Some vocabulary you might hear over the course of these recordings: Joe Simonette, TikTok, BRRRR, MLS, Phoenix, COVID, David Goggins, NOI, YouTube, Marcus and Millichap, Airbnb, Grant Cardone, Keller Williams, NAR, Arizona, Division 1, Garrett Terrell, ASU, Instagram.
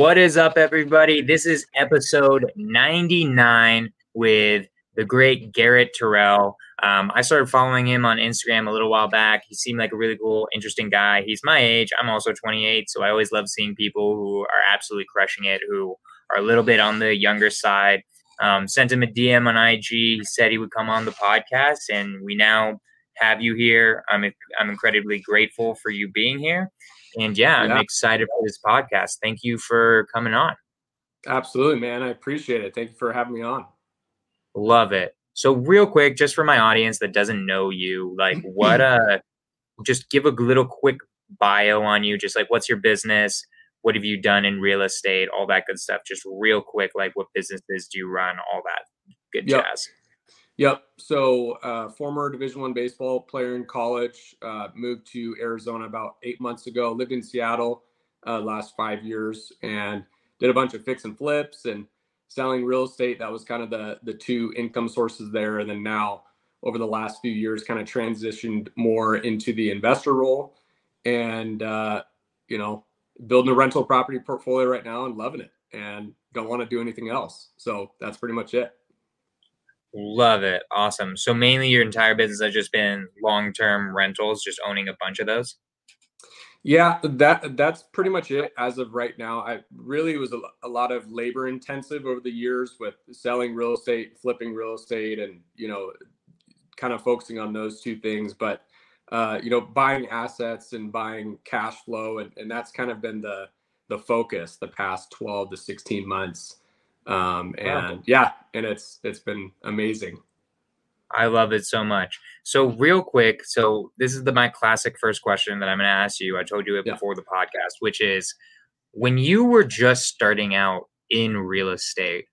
What is up, everybody? This is episode 99 with the great Garrett Terrell. I started following him on Instagram a little while back. He seemed like a really cool, interesting guy. He's my age. I'm also 28, so I always love seeing people who are absolutely crushing it, who are a little bit on the younger side. Sent him a DM on IG. He said he would come on the podcast, and we now have you here. I'm incredibly grateful for you being here. And yeah, I'm excited for this podcast. Thank you for coming on. Absolutely, man. I appreciate it. Thank you for having me on. Love it. So real quick, just for my audience that doesn't know you, like what, just give a little quick bio on you. Just like, what's your business? What have you done in real estate? All that good stuff. Just real quick, like what businesses do you run? All that good jazz. Yep. So former Division 1 baseball player in college, moved to Arizona about 8 months ago, lived in Seattle last 5 years and did a bunch of fix and flips and selling real estate. That was kind of the two income sources there. And then now over the last few years, kind of transitioned more into the investor role and, you know, building a rental property portfolio right now and loving it and don't want to do anything else. So that's pretty much it. Love it. Awesome. So mainly your entire business has just been long-term rentals, just owning a bunch of those? Yeah, that's pretty much it as of right now. I really was a lot of labor intensive over the years with selling real estate, flipping real estate, and, you know, kind of focusing on those two things. But, you know, buying assets and buying cash flow, and that's kind of been the focus the past 12 to 16 months. And yeah, and it's been amazing. I love it so much. So real quick. So this is my classic first question that I'm going to ask you. I told you it before the podcast, which is when you were just starting out in real estate,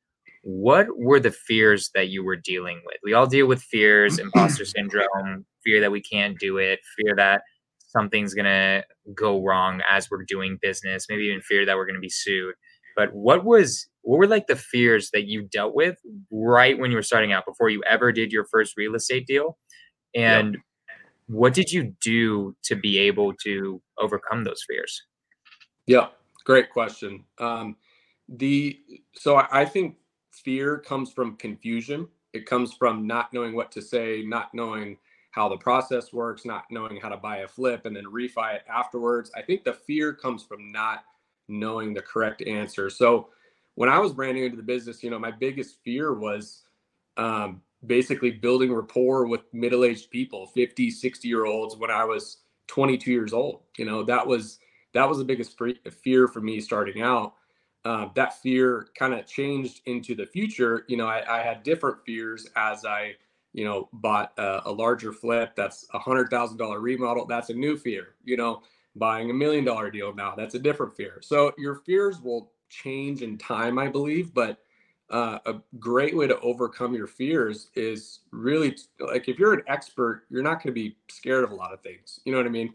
what were the fears that you were dealing with? We all deal with fears, imposter syndrome, fear that we can't do it, fear that something's going to go wrong as we're doing business, maybe even fear that we're going to be sued. But what were like the fears that you dealt with right when you were starting out before you ever did your first real estate deal? And what did you do to be able to overcome those fears? Yeah, great question. So I think fear comes from confusion. It comes from not knowing what to say, not knowing how the process works, not knowing how to buy a flip and then refi it afterwards. I think the fear comes from not knowing the correct answer. So when I was brand new into the business, you know, my biggest fear was basically building rapport with middle-aged people, 50, 60-year-olds when I was 22 years old. You know, that was the biggest fear for me starting out. That fear kind of changed into the future. You know, I had different fears as I, you know, bought a larger flip. That's a $100,000 remodel. That's a new fear. You know, buying a $1 million deal now, that's a different fear. So your fears will change in time, I believe, but a great way to overcome your fears is really like if you're an expert, you're not going to be scared of a lot of things. You know what I mean?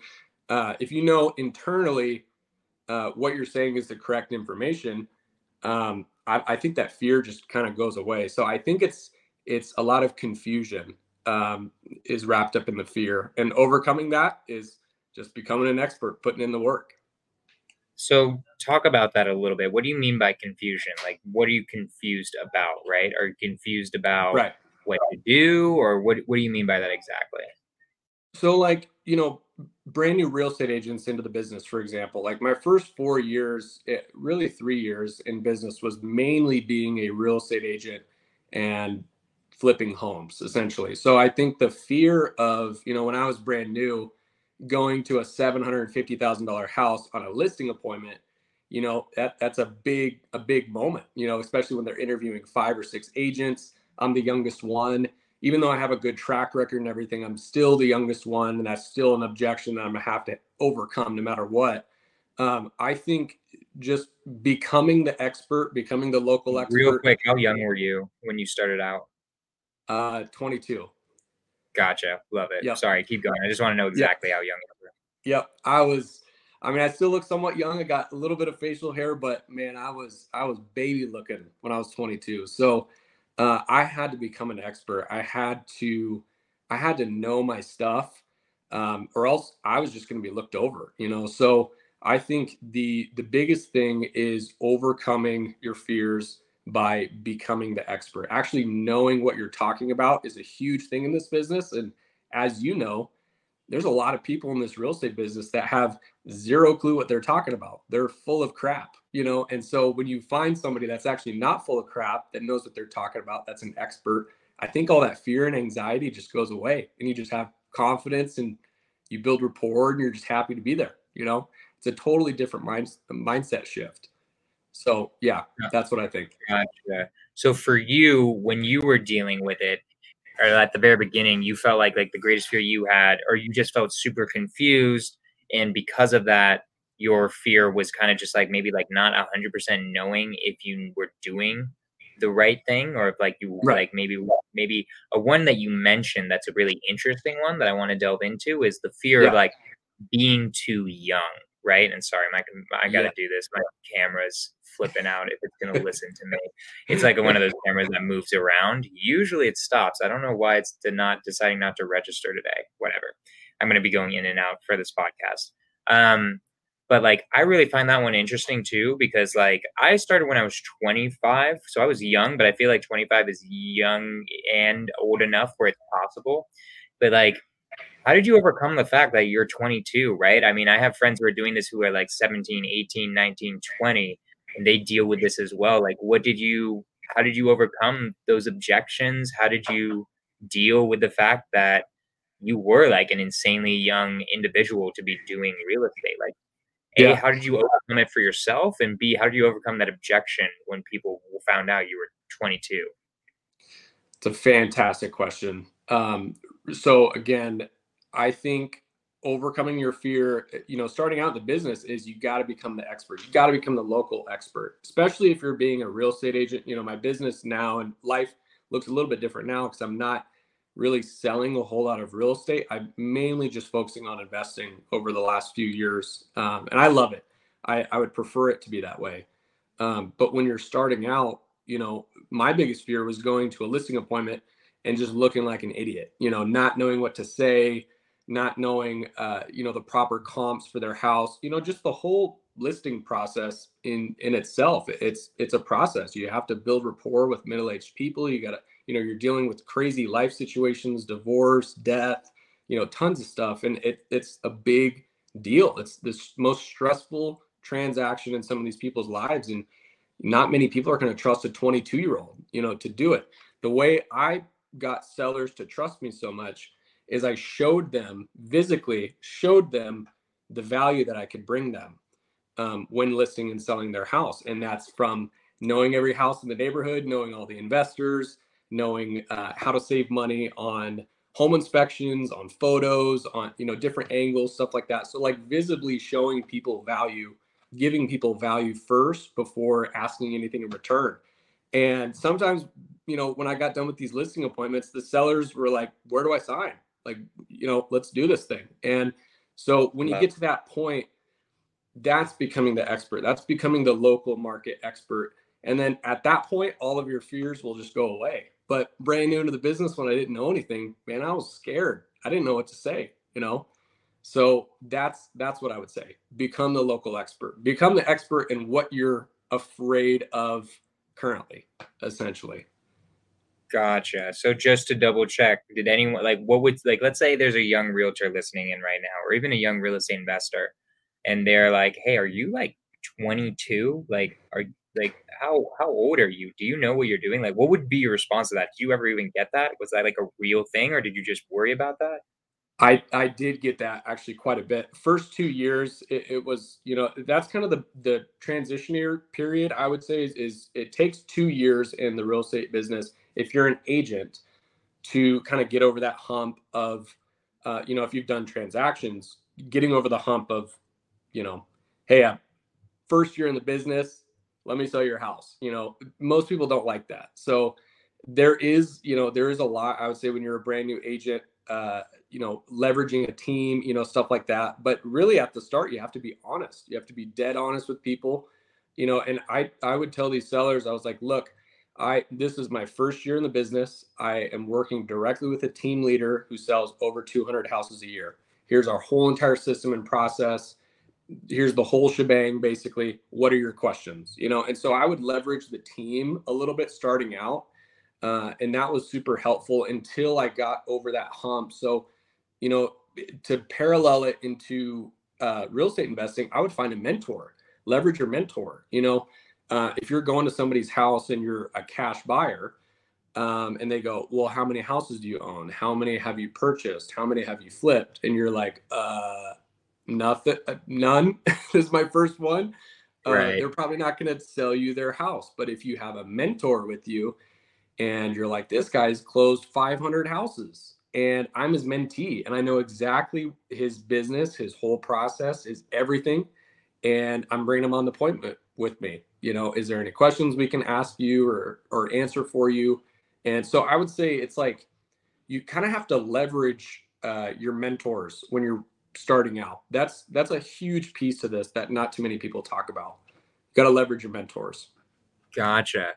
If you know internally what you're saying is the correct information, I think that fear just kind of goes away. So I think it's a lot of confusion is wrapped up in the fear, and overcoming that is just becoming an expert, putting in the work. So talk about that a little bit. What do you mean by confusion? Like, what are you confused about, right? Are you confused about what to do, or what do you mean by that exactly? So like, you know, brand new real estate agents into the business, for example, like my first 4 years, really 3 years in business was mainly being a real estate agent and flipping homes, essentially. So I think the fear of, you know, when I was brand new, going to a $750,000 house on a listing appointment, you know, that's a big moment, you know, especially when they're interviewing 5 or 6 agents. I'm the youngest one, even though I have a good track record and everything, I'm still the youngest one. And that's still an objection that I'm going to have to overcome no matter what. I think just becoming the expert, becoming the local expert. Real quick, how young were you when you started out? 22. Gotcha. Love it. Yep. Sorry. Keep going. I just want to know exactly how young you were. Yep. I still look somewhat young. I got a little bit of facial hair, but man, I was baby looking when I was 22. So, I had to become an expert. I had to know my stuff, or else I was just going to be looked over, you know? So I think the biggest thing is overcoming your fears by becoming the expert. Actually knowing what you're talking about is a huge thing in this business. And as you know, there's a lot of people in this real estate business that have zero clue what they're talking about. They're full of crap, you know? And so when you find somebody that's actually not full of crap, that knows what they're talking about, that's an expert, I think all that fear and anxiety just goes away, and you just have confidence and you build rapport and you're just happy to be there. You know, it's a totally different mindset shift. So yeah, that's what I think. Gotcha. So for you, when you were dealing with it, or at the very beginning, you felt like the greatest fear you had, or you just felt super confused, and because of that, your fear was kind of just maybe not 100% knowing if you were doing the right thing, or if maybe a one that you mentioned that's a really interesting one that I want to delve into is the fear of being too young, right? And sorry, I gotta do this. My camera's flipping out if it's gonna listen to me. It's like one of those cameras that moves around. Usually it stops. I don't know why it's deciding not to register today. Whatever. I'm gonna be going in and out for this podcast. But I really find that one interesting too, because I started when I was 25, so I was young, but I feel like 25 is young and old enough where it's possible. But how did you overcome the fact that you're 22, right? I mean, I have friends who are doing this who are 17, 18, 19, 20, and they deal with this as well. How did you overcome those objections? How did you deal with the fact that you were an insanely young individual to be doing real estate? A, how did you overcome it for yourself? And B, how did you overcome that objection when people found out you were 22? It's a fantastic question. So again, I think overcoming your fear, starting out in the business is you got to become the expert. You got to become the local expert, especially if you're being a real estate agent. My business now and life looks a little bit different now because I'm not really selling a whole lot of real estate. I'm mainly just focusing on investing over the last few years. And I love it. I would prefer it to be that way. But when you're starting out, my biggest fear was going to a listing appointment and just looking like an idiot, not knowing what to say, not knowing, the proper comps for their house, just the whole listing process in itself. It's a process. You have to build rapport with middle-aged people. You got to, you're dealing with crazy life situations, divorce, death, tons of stuff. And it's a big deal. It's the most stressful transaction in some of these people's lives. And not many people are going to trust a 22-year-old, to do it. The way I got sellers to trust me so much is I physically showed them the value that I could bring them when listing and selling their house. And that's from knowing every house in the neighborhood, knowing all the investors, knowing how to save money on home inspections, on photos, on, different angles, stuff like that. So visibly showing people value, giving people value first before asking anything in return. And sometimes, when I got done with these listing appointments, the sellers were like, where do I sign? Let's do this thing. And so when you get to that point, that's becoming the expert. That's becoming the local market expert. And then at that point, all of your fears will just go away. But brand new into the business, when I didn't know anything, man, I was scared. I didn't know what to say, So that's what I would say. Become the local expert. Become the expert in what you're afraid of currently, essentially. Gotcha. So just to double check, did anyone let's say there's a young realtor listening in right now, or even a young real estate investor, and they're like, hey, are you 22? How old are you? Do you know what you're doing? What would be your response to that? Do you ever even get that? Was that a real thing, or did you just worry about that? I did get that actually quite a bit. First 2 years, it was, that's kind of the transition period, I would say, is it takes 2 years in the real estate business, if you're an agent, to kind of get over that hump of, if you've done transactions, getting over the hump of, hey, I'm first year in the business, let me sell your house. Most people don't like that. So there is a lot, I would say, when you're a brand new agent, leveraging a team, stuff like that. But really at the start, you have to be honest. You have to be dead honest with people, and I would tell these sellers, I was like, look, this is my first year in the business. I am working directly with a team leader who sells over 200 houses a year. Here's our whole entire system and process. here's the whole shebang, basically, what are your questions, you know? And so I would leverage the team a little bit starting out. And that was super helpful until I got over that hump. So, you know, to parallel it into real estate investing, I would find a mentor, leverage your mentor. You know, if you're going to somebody's house and you're a cash buyer, and they go, well, how many houses do you own? How many have you purchased? How many have you flipped? And you're like, nothing, none. This is my first one. Right. They're probably not going to sell you their house. But if you have a mentor with you and you're like, this guy's closed 500 houses and I'm his mentee and I know exactly his business, his whole process, his everything. And I'm bringing him on the appointment with me. You know, is there any questions we can ask you or answer for you? And so I would say it's like you kind of have to leverage your mentors when you're starting out. That's a huge piece to this that not too many people talk about. You got to leverage your mentors. Gotcha.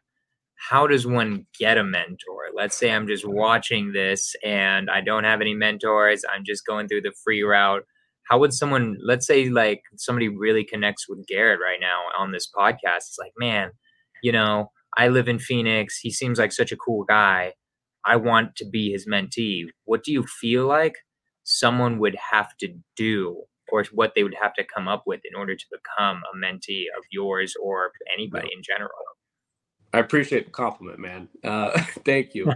How does one get a mentor? Let's say I'm just watching this and I don't have any mentors. I'm just going through the free route. How would someone, let's say like somebody really connects with Garrett right now on this podcast. It's like, man, you know, I live in Phoenix. He seems like such a cool guy. I want to be his mentee. What do you feel like someone would have to do or what they would have to come up with in order to become a mentee of yours or anybody in general? I appreciate the compliment, man. Thank you.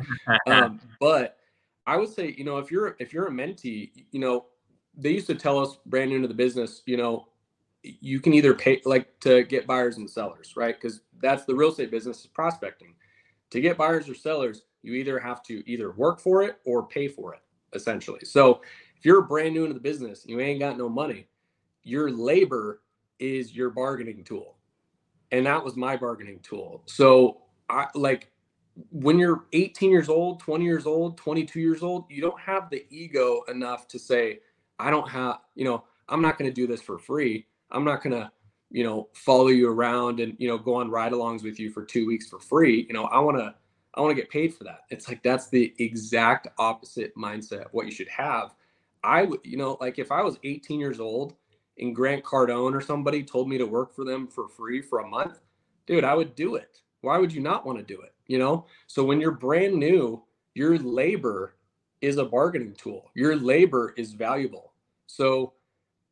But I would say, you know, if you're a mentee, you know, they used to tell us brand new to the business, you know, you can either pay like to get buyers and sellers, right? Because that's the real estate business is prospecting. To get buyers or sellers, you either have to either work for it or pay for it, essentially. So if you're brand new into the business, you ain't got no money, your labor is your bargaining tool. And that was my bargaining tool. So I like when you're 18 years old, 20 years old, 22 years old, you don't have the ego enough to say, I don't have, you know, I'm not going to do this for free. I'm not going to, you know, follow you around and, you know, go on ride-alongs with you for 2 weeks for free. You know, I want to get paid for that. It's like, that's the exact opposite mindset, what you should have. I would, you know, like if I was 18 years old and Grant Cardone or somebody told me to work for them for free for a month, dude, I would do it. Why would you not want to do it? You know? So when you're brand new, your labor is a bargaining tool. Your labor is valuable. So,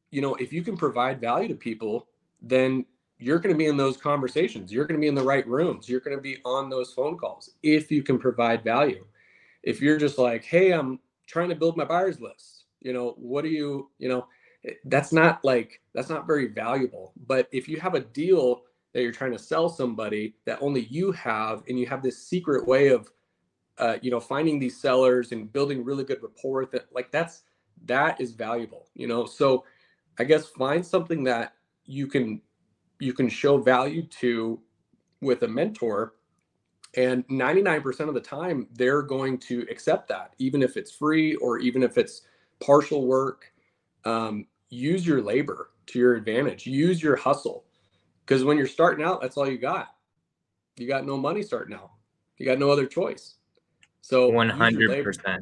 you know, if you can provide value to people, then you're going to be in those conversations. You're going to be in the right rooms. You're going to be on those phone calls if you can provide value. If you're just like, hey, I'm trying to build my buyers list, you know, what do you, you know, that's not very valuable. But if you have a deal that you're trying to sell somebody that only you have, and you have this secret way of, you know, finding these sellers and building really good rapport with it, like that is valuable, you know? So I guess find something that you can show value to with a mentor, and 99% of the time they're going to accept that, even if it's free or even if it's partial work. Use your labor to your advantage. Use your hustle. Because when you're starting out, that's all you got. You got no money starting out. You got no other choice. So 100%.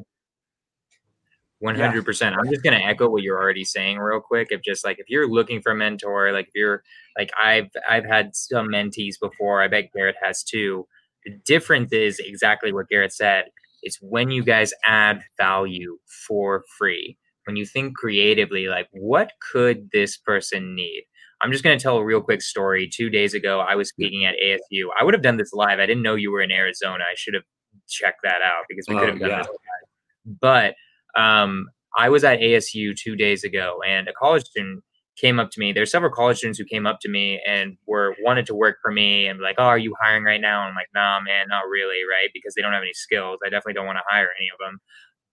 100%. I'm just going to echo what you're already saying real quick. If just like, if you're looking for a mentor, like if you're like, I've had some mentees before. I bet Garrett has too. The difference is exactly what Garrett said. It's when you guys add value for free. When you think creatively, like, what could this person need? I'm just going to tell a real quick story. 2 days ago, I was speaking at ASU. I would have done this live. I didn't know you were in Arizona. I should have checked that out because we could have done this live. But I was at ASU 2 days ago, and a college student came up to me. There's several college students who came up to me and wanted to work for me and be like, oh, are you hiring right now? And I'm like, nah, man, not really, right? Because they don't have any skills. I definitely don't want to hire any of them.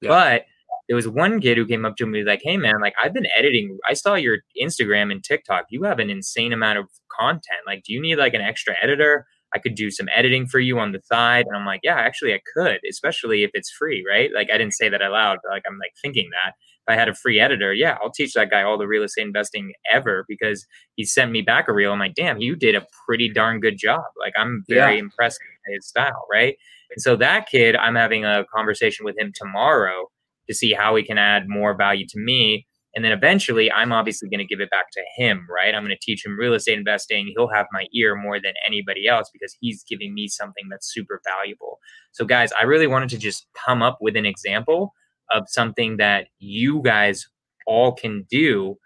Yeah. But there was one kid who came up to me like, hey, man, like I've been editing. I saw your Instagram and TikTok. You have an insane amount of content. Like, do you need like an extra editor? I could do some editing for you on the side. And I'm like, yeah, actually I could, especially if it's free, right? Like I didn't say that aloud, but like I'm like thinking that if I had a free editor, yeah, I'll teach that guy all the real estate investing ever because he sent me back a reel. I'm like, damn, you did a pretty darn good job. Like I'm very impressed with his style, right? And so that kid, I'm having a conversation with him tomorrow to see how he can add more value to me. And then eventually I'm obviously going to give it back to him, right? I'm going to teach him real estate investing. He'll have my ear more than anybody else because he's giving me something that's super valuable. So guys, I really wanted to just come up with an example of something that you guys all can do,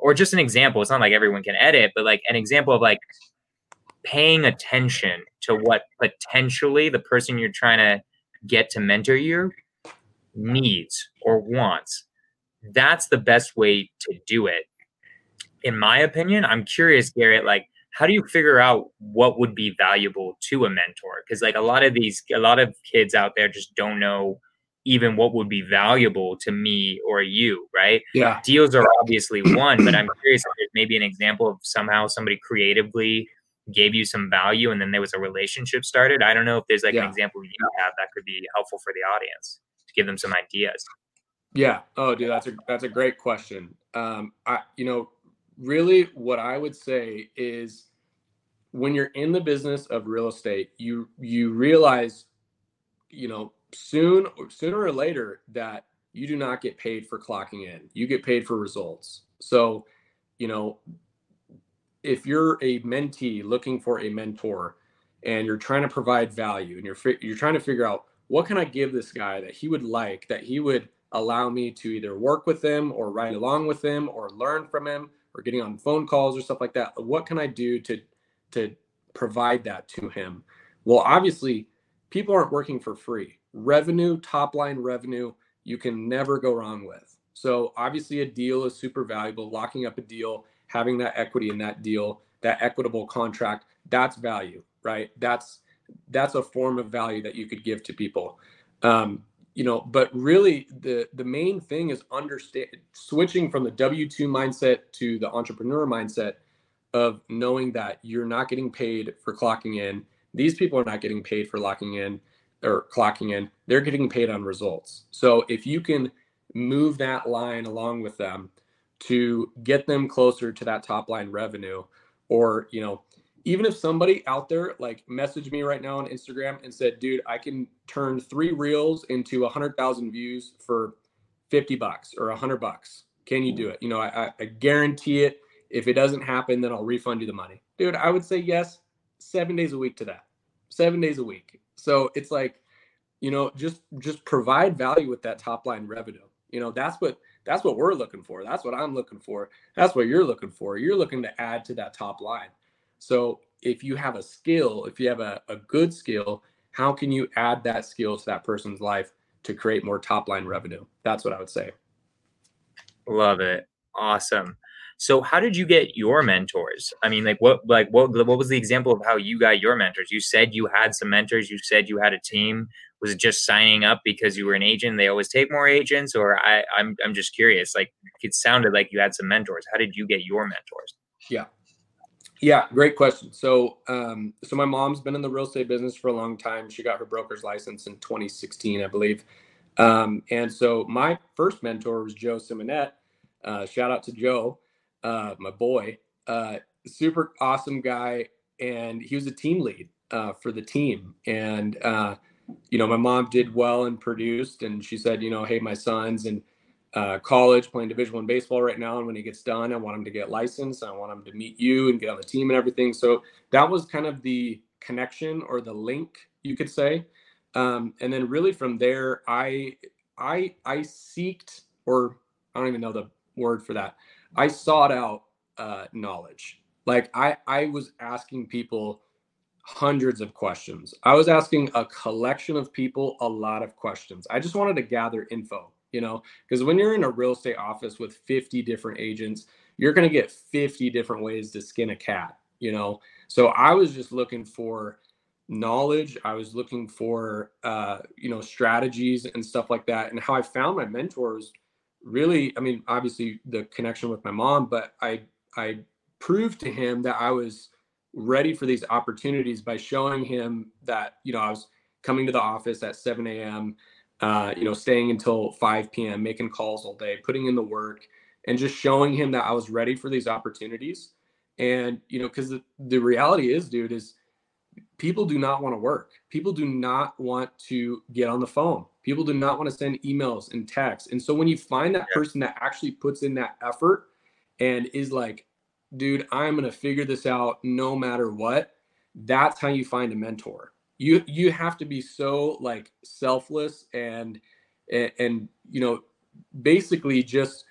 or just an example. It's not like everyone can edit, but like an example of like paying attention to what potentially the person you're trying to get to mentor you needs or wants. That's the best way to do it, in my opinion. I'm curious, Garrett, like, how do you figure out what would be valuable to a mentor? Because like a lot of kids out there just don't know even what would be valuable to me or you, right? Yeah. Deals are obviously one, but I'm curious if there's maybe an example of somehow somebody creatively gave you some value and then there was a relationship started. I don't know if there's like an example you have that could be helpful for the audience to give them some ideas. Yeah. Oh, dude, that's a great question. Really what I would say is when you're in the business of real estate, you realize, sooner or later that you do not get paid for clocking in. You get paid for results. So, if you're a mentee looking for a mentor and you're trying to provide value and you're trying to figure out what can I give this guy that he would like, that he would allow me to either work with him or ride along with him or learn from him or getting on phone calls or stuff like that. What can I do to provide that to him? Well, obviously people aren't working for free. Revenue, top line revenue, you can never go wrong with. So obviously a deal is super valuable. Locking up a deal, having that equity in that deal, that equitable contract, that's value, right? That's a form of value that you could give to people. But really the main thing is switching from the W-2 mindset to the entrepreneur mindset of knowing that you're not getting paid for clocking in. These people are not getting paid for clocking in. They're getting paid on results. So if you can move that line along with them to get them closer to that top line revenue, or, even if somebody out there like messaged me right now on Instagram and said, dude, I can turn 3 reels into 100,000 views for $50 or $100. Can you do it? I guarantee it. If it doesn't happen, then I'll refund you the money. Dude, I would say yes, 7 days a week to that. 7 days a week. So it's like, just provide value with that top line revenue. That's what we're looking for. That's what I'm looking for. That's what you're looking for. You're looking to add to that top line. So if you have a skill, if you have a good skill, how can you add that skill to that person's life to create more top line revenue? That's what I would say. Love it. Awesome. So how did you get your mentors? I mean, what was the example of how you got your mentors? You said you had some mentors. You said you had a team. Was it just signing up because you were an agent? They always take more agents, or I'm just curious. Like, it sounded like you had some mentors. How did you get your mentors? Yeah, great question. So, so my mom's been in the real estate business for a long time. She got her broker's license in 2016, I believe. And so my first mentor was Joe Simonette. Shout out to Joe, my boy, super awesome guy. And he was a team lead, for the team. And, my mom did well and produced, and she said, hey, my son's in college playing Division 1 baseball right now. And when he gets done, I want him to get licensed. I want him to meet you and get on the team and everything. So that was kind of the connection or the link, you could say. And then really from there, I seeked, or I don't even know the word for that. I sought out knowledge. Like I was asking people hundreds of questions. I was asking a collection of people a lot of questions. I just wanted to gather info, because when you're in a real estate office with 50 different agents, you're going to get 50 different ways to skin a cat, So I was just looking for knowledge. I was looking for, strategies and stuff like that. And how I found my mentors really, I mean, obviously the connection with my mom, but I proved to him that I was ready for these opportunities by showing him that, I was coming to the office at 7 a.m., staying until 5 p.m., making calls all day, putting in the work, and just showing him that I was ready for these opportunities. And, because the reality is, dude, is people do not want to work. People do not want to get on the phone. People do not want to send emails and texts. And so when you find that person that actually puts in that effort and is like, dude, I'm going to figure this out no matter what, that's how you find a mentor. You have to be so like selfless and you know, basically just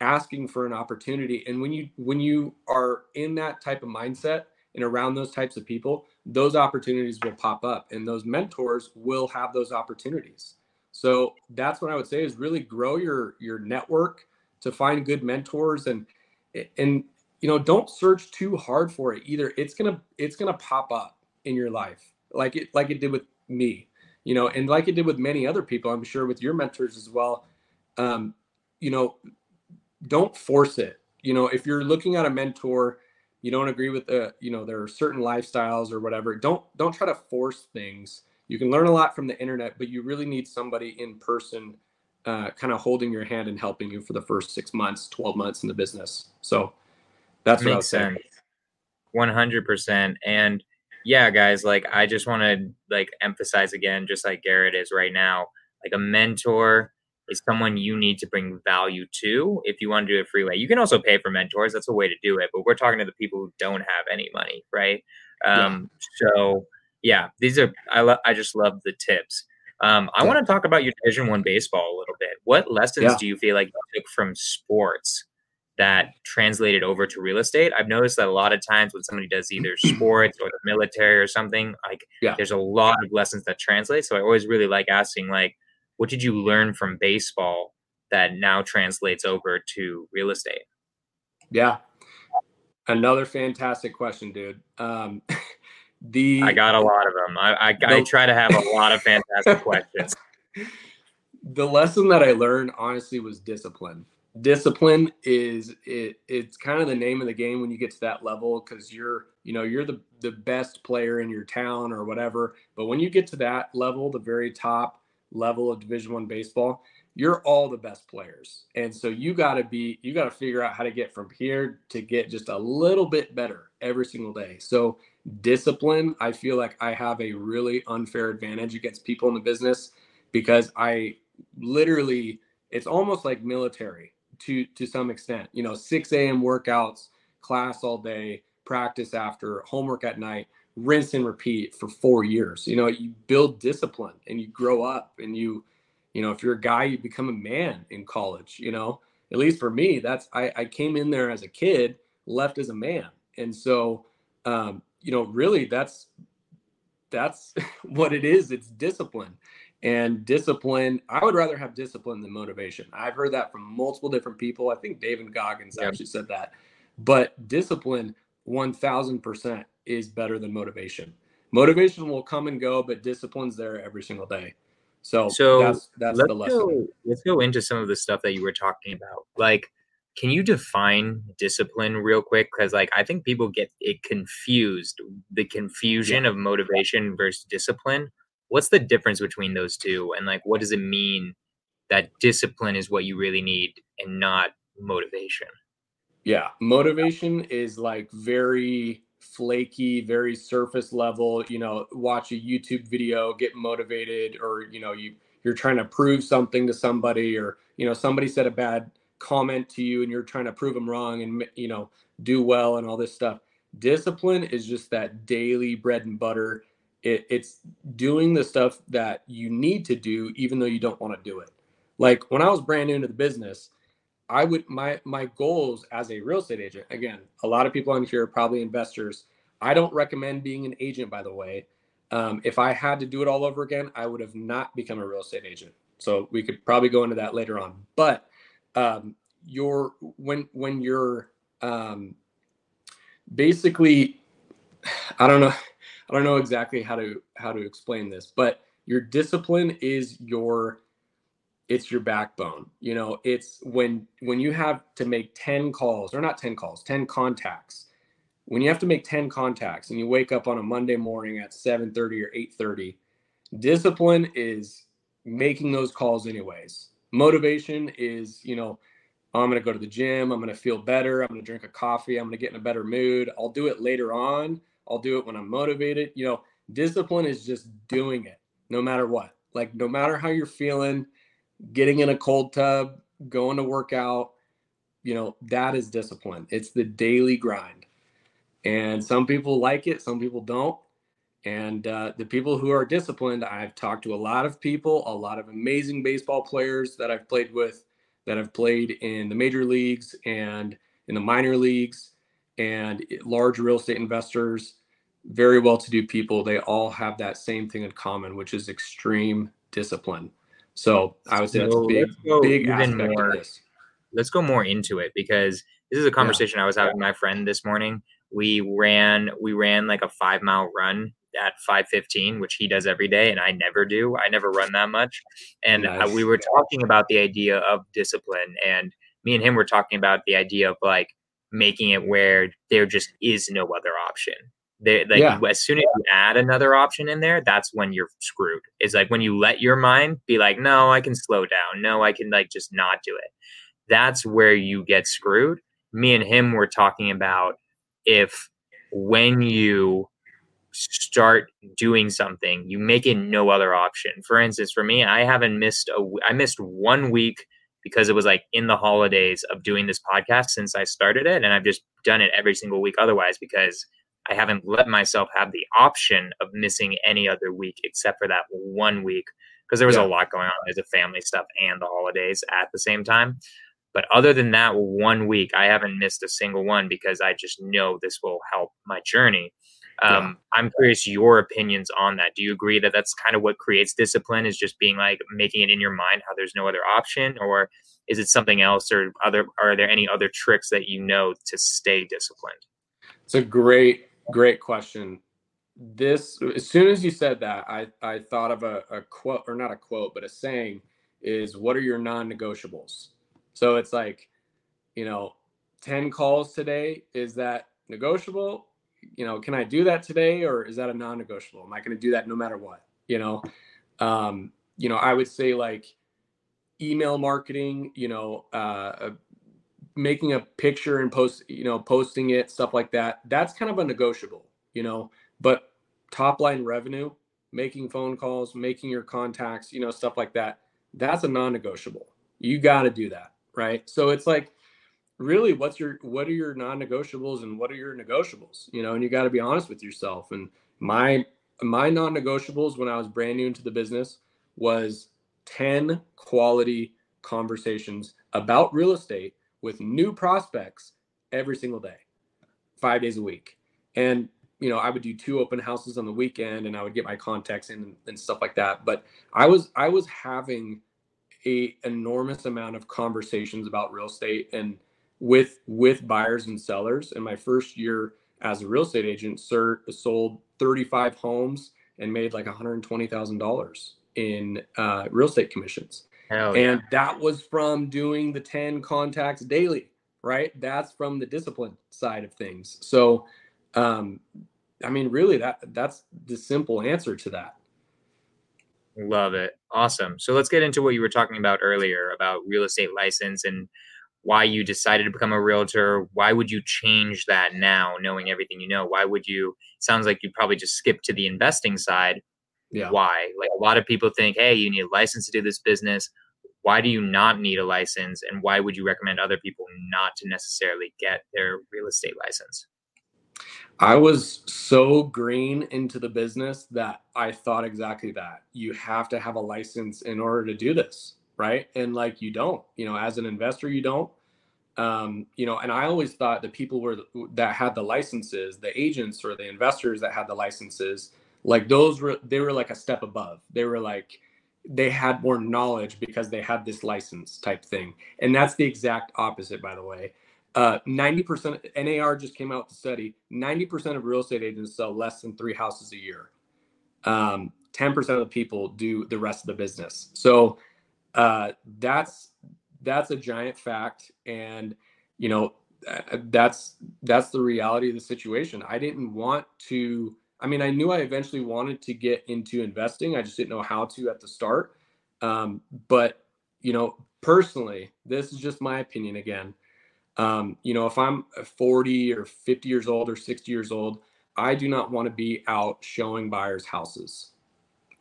asking for an opportunity. And when you are in that type of mindset and around those types of people, those opportunities will pop up and those mentors will have those opportunities. So that's what I would say is really grow your network to find good mentors and, you know, don't search too hard for it either. It's going to pop up in your life. Like it did with me, you know, and like it did with many other people, I'm sure with your mentors as well. You know, don't force it. You know, if you're looking at a mentor, you don't agree with you know, there are certain lifestyles or whatever, don't try to force things. You can learn a lot from the internet, but you really need somebody in person, kind of holding your hand and helping you for the first 6 months, 12 months in the business. So that's what I was saying. 100%. And yeah, guys, like, I just want to like emphasize again, just like Garrett is right now, like a mentor is someone you need to bring value to if you want to do it freeway. You can also pay for mentors. That's a way to do it. But we're talking to the people who don't have any money, right? So, yeah, these are I just love the tips. I want to talk about your Division 1 baseball a little bit. What lessons do you feel like you took from sports that translated over to real estate? I've noticed that a lot of times when somebody does either sports or the military or something, like there's a lot of lessons that translate. So I always really like asking, like, what did you learn from baseball that now translates over to real estate? Yeah. Another fantastic question, dude. I got a lot of them. I try to have a lot of fantastic questions. The lesson that I learned, honestly, was discipline. Discipline is it's kind of the name of the game when you get to that level, because you're the best player in your town or whatever. But when you get to that level, the very top level of Division I baseball, you're all the best players. And so you got to figure out how to get from here to get just a little bit better every single day. So discipline, I feel like I have a really unfair advantage against people in the business, because I literally, it's almost like military to some extent, you know, 6 a.m. workouts, class all day, practice after, homework at night, rinse and repeat for 4 years. You know, you build discipline and you grow up and you know, if you're a guy, you become a man in college, you know, at least for me, that's, I came in there as a kid, left as a man. And so, you know, really that's what it is. It's discipline and discipline. I would rather have discipline than motivation. I've heard that from multiple different people. I think David Goggins actually said that, but discipline 1,000% is better than motivation. Motivation will come and go, but discipline's there every single day. So that's the lesson. Let's go into some of the stuff that you were talking about. Like, can you define discipline real quick? Because like, I think people get it confused, the confusion of motivation versus discipline. What's the difference between those two? And like, what does it mean that discipline is what you really need and not motivation? Yeah. Motivation is like very flaky, very surface level, you know, watch a YouTube video, get motivated, or, you know, you're trying to prove something to somebody, or, you know, somebody said a bad comment to you and you're trying to prove them wrong and, you know, do well and all this stuff. Discipline is just that daily bread and butter. It's doing the stuff that you need to do, even though you don't want to do it. Like when I was brand new into the business, I would, my goals as a real estate agent, again, a lot of people on here are probably investors. I don't recommend being an agent, by the way. If I had to do it all over again, I would have not become a real estate agent. So we could probably go into that later on, but, when you're basically, I don't know exactly how to explain this, but your discipline is it's your backbone. You know, it's when you have to make 10 calls, or not 10 calls, 10 contacts, when you have to make 10 contacts and you wake up on a Monday morning at 7:30 or 8:30, discipline is making those calls anyways. Motivation is, you know, I'm going to go to the gym. I'm going to feel better. I'm going to drink a coffee. I'm going to get in a better mood. I'll do it later on. I'll do it when I'm motivated. You know, discipline is just doing it no matter what. Like, no matter how you're feeling, getting in a cold tub, going to work out, you know, that is discipline. It's the daily grind. And some people like it, some people don't. And the people who are disciplined, I've talked to a lot of people, a lot of amazing baseball players that I've played with, that have played in the major leagues and in the minor leagues, and large real estate investors, very well-to-do people. They all have that same thing in common, which is extreme discipline. So I would say that's a big aspect of this. Let's go more into it, because this is a conversation I was having with my friend this morning. We ran like a 5 mile run at 5:15, which he does every day. And I never do. I never run that much. And we were talking about the idea of discipline, and me and him were talking about the idea of like making it where there just is no other option. As soon as you add another option in there, that's when you're screwed. It's like when you let your mind be like, no, I can slow down. No, I can like just not do it. That's where you get screwed. Me and him were talking about when you start doing something, you make it no other option. For instance, for me, I missed 1 week because it was like in the holidays of doing this podcast since I started it. And I've just done it every single week otherwise, because I haven't let myself have the option of missing any other week except for that 1 week, because there was a lot going on. There's a family stuff and the holidays at the same time. But other than that 1 week, I haven't missed a single one, because I just know this will help my journey. I'm curious your opinions on that. Do you agree that that's kind of what creates discipline, is just being like making it in your mind how there's no other option? Or is it something else, or are there any other tricks that you know to stay disciplined? It's a great question. As soon as you said that, I thought of a quote, or not a quote, but a saying is, what are your non-negotiables? So it's like, you know, 10 calls today, is that negotiable? You know, can I do that today, or is that a non-negotiable? Am I going to do that no matter what? You know, I would say like email marketing, you know, making a picture and posting it, stuff like that. That's kind of a negotiable, you know, but top line revenue, making phone calls, making your contacts, you know, stuff like that, that's a non-negotiable. You got to do that. Right. So it's like, really, what are your non-negotiables and what are your negotiables? You know, and you got to be honest with yourself. And my non-negotiables when I was brand new into the business was 10 quality conversations about real estate with new prospects every single day, 5 days a week. And, you know, I would do 2 open houses on the weekend, and I would get my contacts in and stuff like that. But I was having an enormous amount of conversations about real estate and with buyers and sellers. In my first year as a real estate agent, sold 35 homes and made like $120,000 in real estate commissions. Hell yeah. And that was from doing the 10 contacts daily, right? That's from the discipline side of things. So, I mean, really, that's the simple answer to that. Love it. Awesome. So let's get into what you were talking about earlier about real estate license and why you decided to become a realtor. Why would you change that now, knowing everything you know? Why would you? Sounds like you probably just skipped to the investing side. Yeah. Why? Like, a lot of people think, hey, you need a license to do this business. Why do you not need a license? And why would you recommend other people not to necessarily get their real estate license? I was so green into the business that I thought exactly that. You have to have a license in order to do this, right? And like, you don't, you know, as an investor, you don't, you know, and I always thought the people that had the licenses, the agents or the investors that had the licenses, like they were like a step above. They were like, they had more knowledge because they had this license type thing. And that's the exact opposite, by the way. 90%, NAR just came out with a study, 90% of real estate agents sell less than 3 houses a year. 10% of the people do the rest of the business. So that's a giant fact. And, you know, that's the reality of the situation. I didn't want to, I mean, I knew I eventually wanted to get into investing. I just didn't know how to at the start. But, you know, personally, this is just my opinion again. You know, if I'm 40 or 50 years old or 60 years old, I do not want to be out showing buyers houses.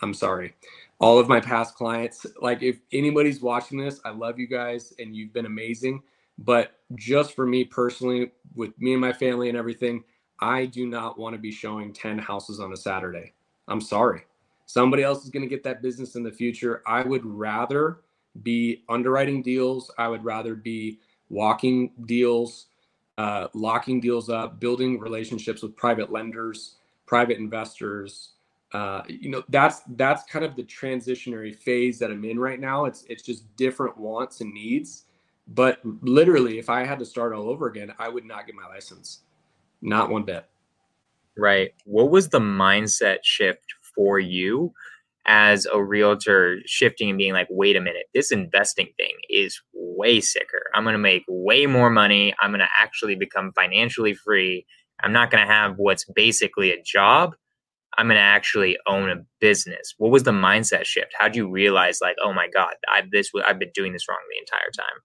I'm sorry. all of my past clients. Like, if anybody's watching this, I love you guys and you've been amazing. But just for me personally, with me and my family and everything, I do not want to be showing 10 houses on a Saturday. I'm sorry. Somebody else is going to get that business in the future. I would rather be underwriting deals. I would rather be walking deals, locking deals up, building relationships with private lenders, private investors. That's kind of the transitionary phase that I'm in right now. It's just different wants and needs. But literally, if I had to start all over again, I would not get my license. Not one bit. Right. What was the mindset shift for you as a realtor, shifting and being like, wait a minute, this investing thing is way sicker. I'm going to make way more money. I'm going to actually become financially free. I'm not going to have what's basically a job. I'm going to actually own a business. What was the mindset shift? How'd you realize, like, oh my God, I've been doing this wrong the entire time?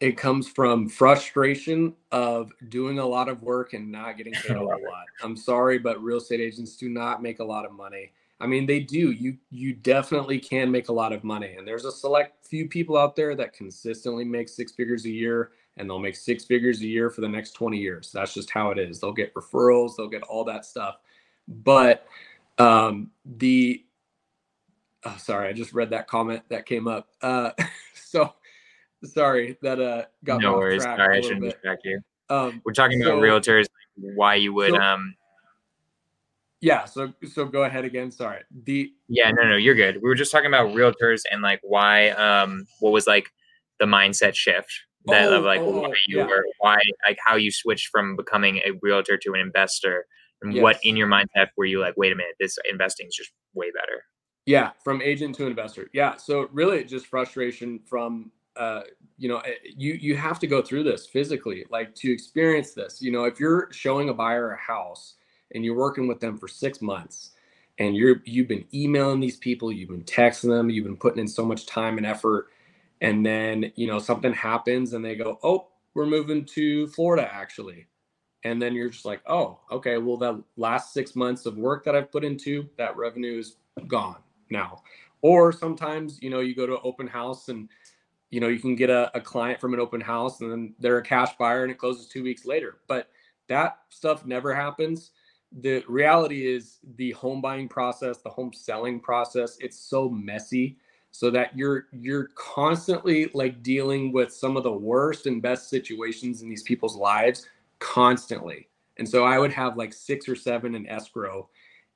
It comes from frustration of doing a lot of work and not getting paid a lot. I'm sorry, but real estate agents do not make a lot of money. I mean, they do. You definitely can make a lot of money. And there's a select few people out there that consistently make six figures a year, and they'll make six figures a year for the next 20 years. That's just how it is. They'll get referrals. They'll get all that stuff. But I just read that comment that came up. Sorry that got no worries. Track sorry, I shouldn't distract you. We're talking about realtors, why you would. So go ahead again. Sorry. No, you're good. We were just taltalking about realtors and like why. What was like the mindset shift that how you switched from becoming a realtor to an investor, and yes. What in your mindset were you like? Wait a minute, this investing is just way better. Yeah, from agent to investor. Yeah, so really just frustration from. You have to go through this physically, like to experience this. You know, if you're showing a buyer a house and you're working with them for 6 months and you've been emailing these people, you've been texting them, you've been putting in so much time and effort. And then, you know, something happens and they go, oh, we're moving to Florida, actually. And then you're just like, oh, okay, well, that last 6 months of work that I've put into, that revenue is gone now. Or sometimes, you know, you go to an open house and you know, you can get a client from an open house and then they're a cash buyer and it closes 2 weeks later. But that stuff never happens. The reality is the home buying process, the home selling process, it's so messy so that you're constantly like dealing with some of the worst and best situations in these people's lives constantly. And so I would have like 6 or 7 in escrow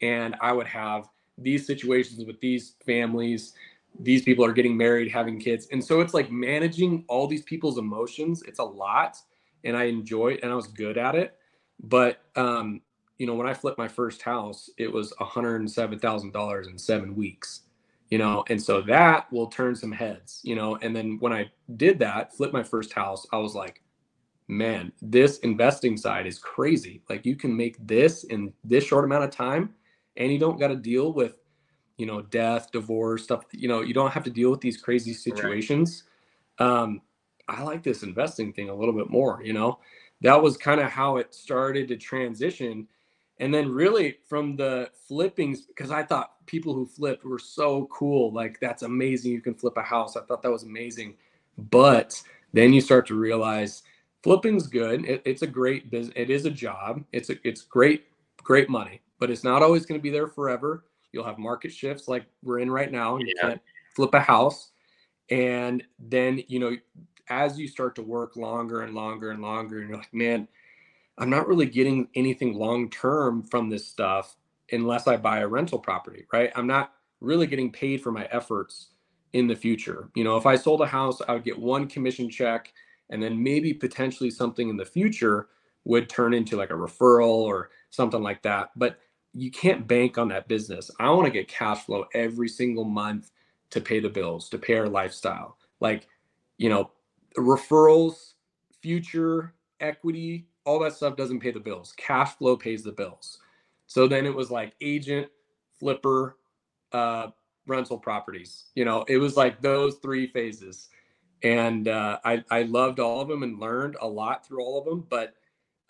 and I would have these situations with these families. These people are getting married, having kids. And so it's like managing all these people's emotions. It's a lot and I enjoy it and I was good at it. But, you know, when I flipped my first house, it was $107,000 in 7 weeks, you know, and so that will turn some heads, you know. And then when I did that, flipped my first house, I was like, man, this investing side is crazy. Like you can make this in this short amount of time and you don't got to deal with, you know, death, divorce, stuff, you know, you don't have to deal with these crazy situations. Right. I like this investing thing a little bit more, you know. That was kind of how it started to transition. And then really from the flippings, because I thought people who flipped were so cool. Like, that's amazing. You can flip a house. I thought that was amazing. But then you start to realize flipping's good. It's a great business. It is a job. It's great money, but it's not always going to be there forever. You'll have market shifts like we're in right now and you can't flip a house. And then, you know, as you start to work longer and longer and longer, and you're like, man, I'm not really getting anything long-term from this stuff unless I buy a rental property, right? I'm not really getting paid for my efforts in the future. You know, if I sold a house, I would get one commission check and then maybe potentially something in the future would turn into like a referral or something like that. But you can't bank on that business. I want to get cash flow every single month to pay the bills, to pay our lifestyle. Like, you know, referrals, future equity, all that stuff doesn't pay the bills. Cash flow pays the bills. So then it was like agent, flipper, rental properties. You know, it was like those 3 phases. And I loved all of them and learned a lot through all of them. But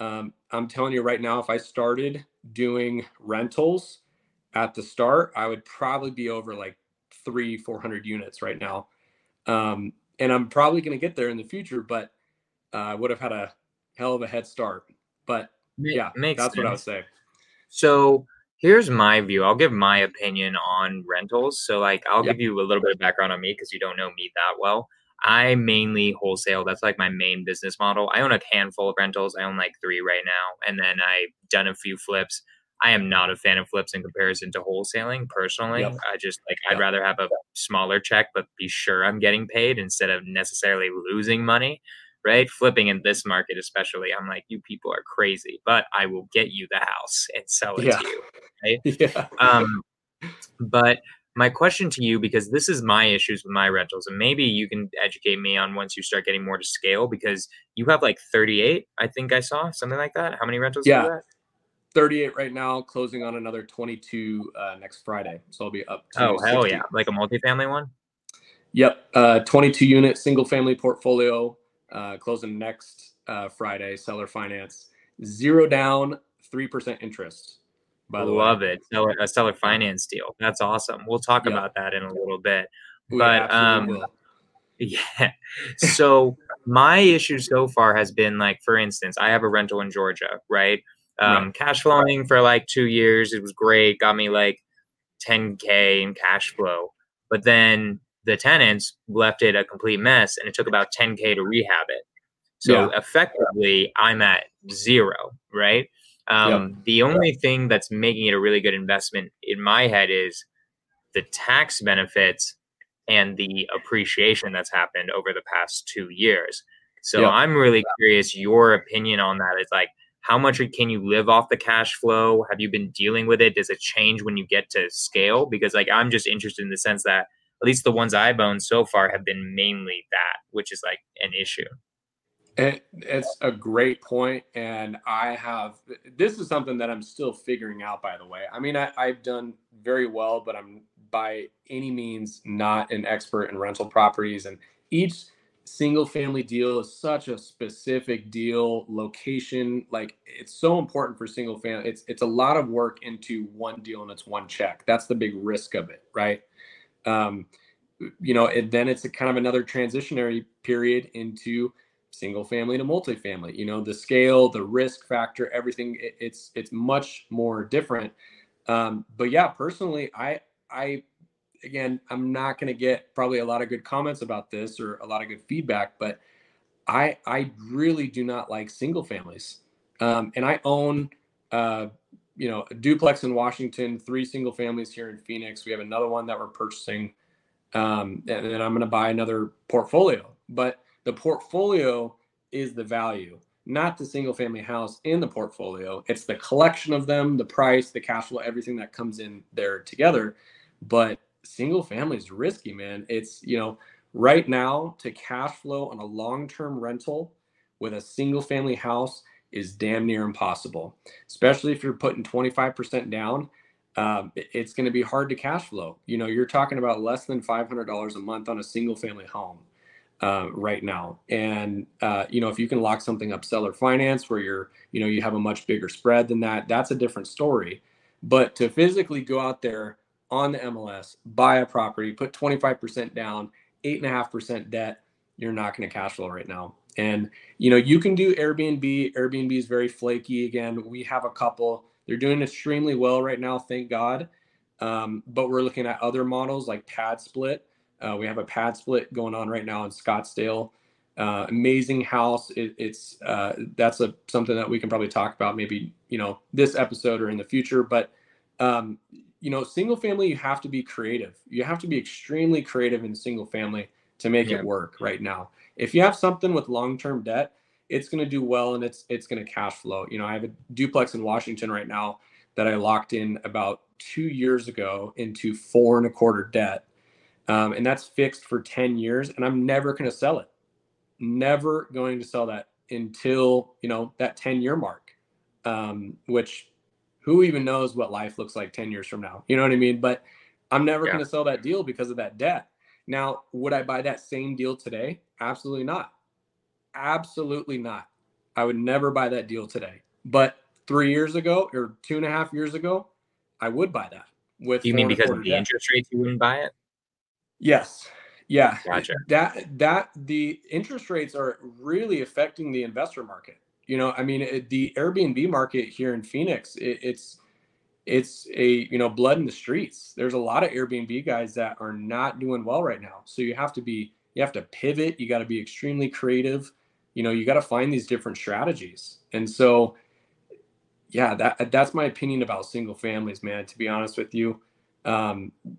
I'm telling you right now, if I started doing rentals at the start, I would probably be over like 300-400 units right now. And I'm probably going to get there in the future, but I would have had a hell of a head start. But yeah, that's what I would say. So here's my view. I'll give my opinion on rentals. So like, I'll give you a little bit of background on me because you don't know me that well. I mainly wholesale. That's like my main business model. I own a handful of rentals. I own like 3 right now. And then I've done a few flips. I am not a fan of flips in comparison to wholesaling personally. Yep. I just like, I'd rather have a smaller check, but be sure I'm getting paid instead of necessarily losing money, right? Flipping in this market, especially, I'm like, you people are crazy, but I will get you the house and sell it to you. Right? Yeah. But my question to you, because this is my issues with my rentals, and maybe you can educate me on once you start getting more to scale, because you have like 38, I think I saw something like that. How many rentals do you have? 38 right now, closing on another 22 next Friday. So I'll be up to 60. Hell yeah. Like a multifamily one? Yep. 22 unit single family portfolio, closing next Friday, seller finance, 0 down, 3% interest. By the way. Love it. A seller finance deal. That's awesome. We'll talk about that in a little bit. But yeah. So my issue so far has been like, for instance, I have a rental in Georgia, right? Cash flowing for like 2 years. It was great. Got me like 10K in cash flow. But then the tenants left it a complete mess and it took about 10K to rehab it. So effectively I'm at 0, right? The only thing that's making it a really good investment in my head is the tax benefits and the appreciation that's happened over the past 2 years. So I'm really curious your opinion on that. It's like, how much can you live off the cash flow? Have you been dealing with it? Does it change when you get to scale? Because like, I'm just interested in the sense that at least the ones I've owned so far have been mainly that, which is like an issue. It's a great point. And this is something that I'm still figuring out, by the way. I mean, I've done very well, but I'm by any means not an expert in rental properties, and each single family deal is such a specific deal, location. Like, it's so important for single family. It's a lot of work into one deal, and it's one check. That's the big risk of it, right? And then it's a kind of another transitionary period into single family to multifamily. You know, the scale, the risk factor, everything. It's much more different. But yeah, personally, I again, I'm not going to get probably a lot of good comments about this or a lot of good feedback, but I really do not like single families. And I own, a duplex in Washington, 3 single families here in Phoenix. We have another one that we're purchasing. And then I'm going to buy another portfolio, but the portfolio is the value, not the single family house in the portfolio. It's the collection of them, the price, the cash flow, everything that comes in there together. But single family is risky, man. It's, right now to cash flow on a long-term rental with a single family house is damn near impossible, especially if you're putting 25% down. It's going to be hard to cash flow. You're talking about less than $500 a month on a single family home right now. And, if you can lock something up seller finance where you're, you have a much bigger spread than that, that's a different story. But to physically go out there on the MLS, buy a property, put 25% down, 8.5% debt, you're not going to cash flow right now. And, you can do Airbnb. Airbnb is very flaky. Again, we have a couple, they're doing extremely well right now. Thank God. But we're looking at other models like pad split. We have a pad split going on right now in Scottsdale. Amazing house. That's something that we can probably talk about maybe, this episode or in the future, but, single family, you have to be creative. You have to be extremely creative in single family to make it work right now. If you have something with long-term debt, it's going to do well and it's going to cash flow. I have a duplex in Washington right now that I locked in about 2 years ago into 4.25% debt. And that's fixed for 10 years and I'm never going to sell it. Never going to sell that until, that 10-year mark, which who even knows what life looks like 10 years from now? You know what I mean? But I'm never going to sell that deal because of that debt. Now, would I buy that same deal today? Absolutely not. Absolutely not. I would never buy that deal today. But 3 years ago or 2.5 years ago, I would buy that. with. You mean because of the interest rates, you wouldn't buy it? Yes. Yeah. Gotcha. That the interest rates are really affecting the investor market. You know, I mean, the Airbnb market here in Phoenix, it's a, you know, blood in the streets. There's a lot of Airbnb guys that are not doing well right now. So you have to pivot. You got to be extremely creative. You know, you got to find these different strategies. And so, yeah, that's my opinion about single families, man, to be honest with you.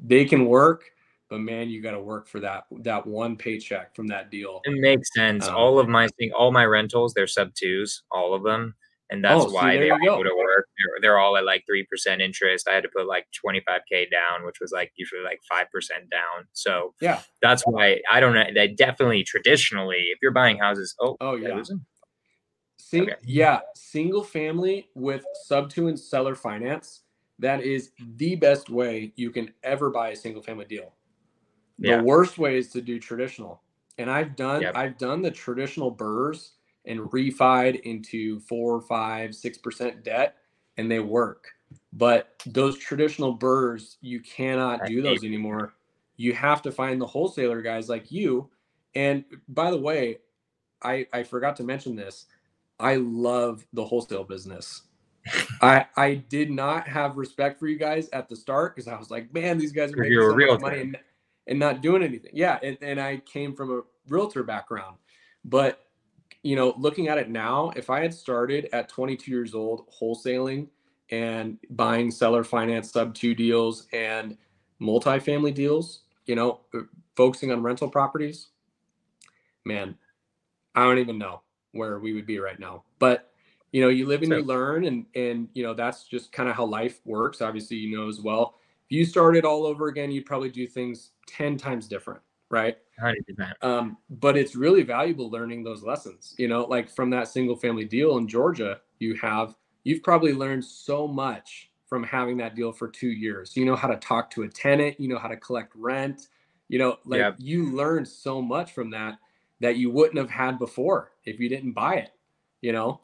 They can work, but man, you got to work for that one paycheck from that deal. It makes sense. All my rentals, they're sub twos, all of them. And that's why they go to work. They're all at like 3% interest. I had to put like $25,000 down, which was like usually like 5% down. So yeah, that's why I don't know. They definitely traditionally, if you're buying houses, single family with sub two and seller finance, that is the best way you can ever buy a single family deal. The worst way is to do traditional. And I've done the traditional burrs and refied into 4, 5, 6% debt, and they work. But those traditional burrs, you cannot do those anymore. You have to find the wholesaler guys like you. And by the way, I forgot to mention this. I love the wholesale business. I did not have respect for you guys at the start because I was like, man, these guys are making so much money and not doing anything. Yeah, and I came from a realtor background. But you know, looking at it now, if I had started at 22 years old wholesaling and buying seller finance sub two deals and multifamily deals, you know, focusing on rental properties, man, I don't even know where we would be right now. But, you know, you live and you learn, and you know, that's just kind of how life works. Obviously, you know, as well, if you started all over again, you'd probably do things 10 times different. Right. But it's really valuable learning those lessons, you know, like from that single family deal in Georgia, you've probably learned so much from having that deal for 2 years. You know how to talk to a tenant, you know how to collect rent, you know, like you learned so much from that you wouldn't have had before if you didn't buy it, you know?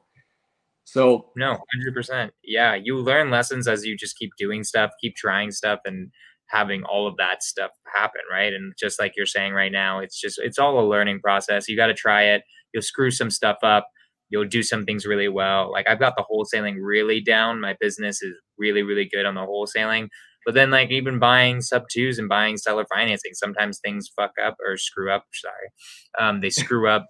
So no, 100%. Yeah. You learn lessons as you just keep doing stuff, keep trying stuff, and having all of that stuff happen, right? And just like you're saying right now, it's all a learning process. You got to try it. You'll screw some stuff up. You'll do some things really well. Like I've got the wholesaling really down. My business is really, really good on the wholesaling. But then like even buying sub twos and buying seller financing, sometimes things fuck up or screw up. Sorry. They screw up.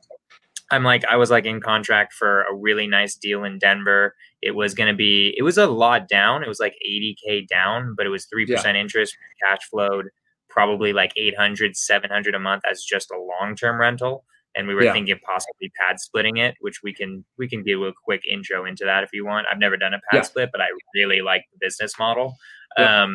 I was in contract for a really nice deal in Denver. It was a lot down. It was like $80,000 down, but it was 3% interest, cash flowed, probably like $800-$700 a month as just a long-term rental. And we were thinking of possibly pad splitting it, which we can do a quick intro into that if you want. I've never done a pad split, but I really like the business model. Yeah.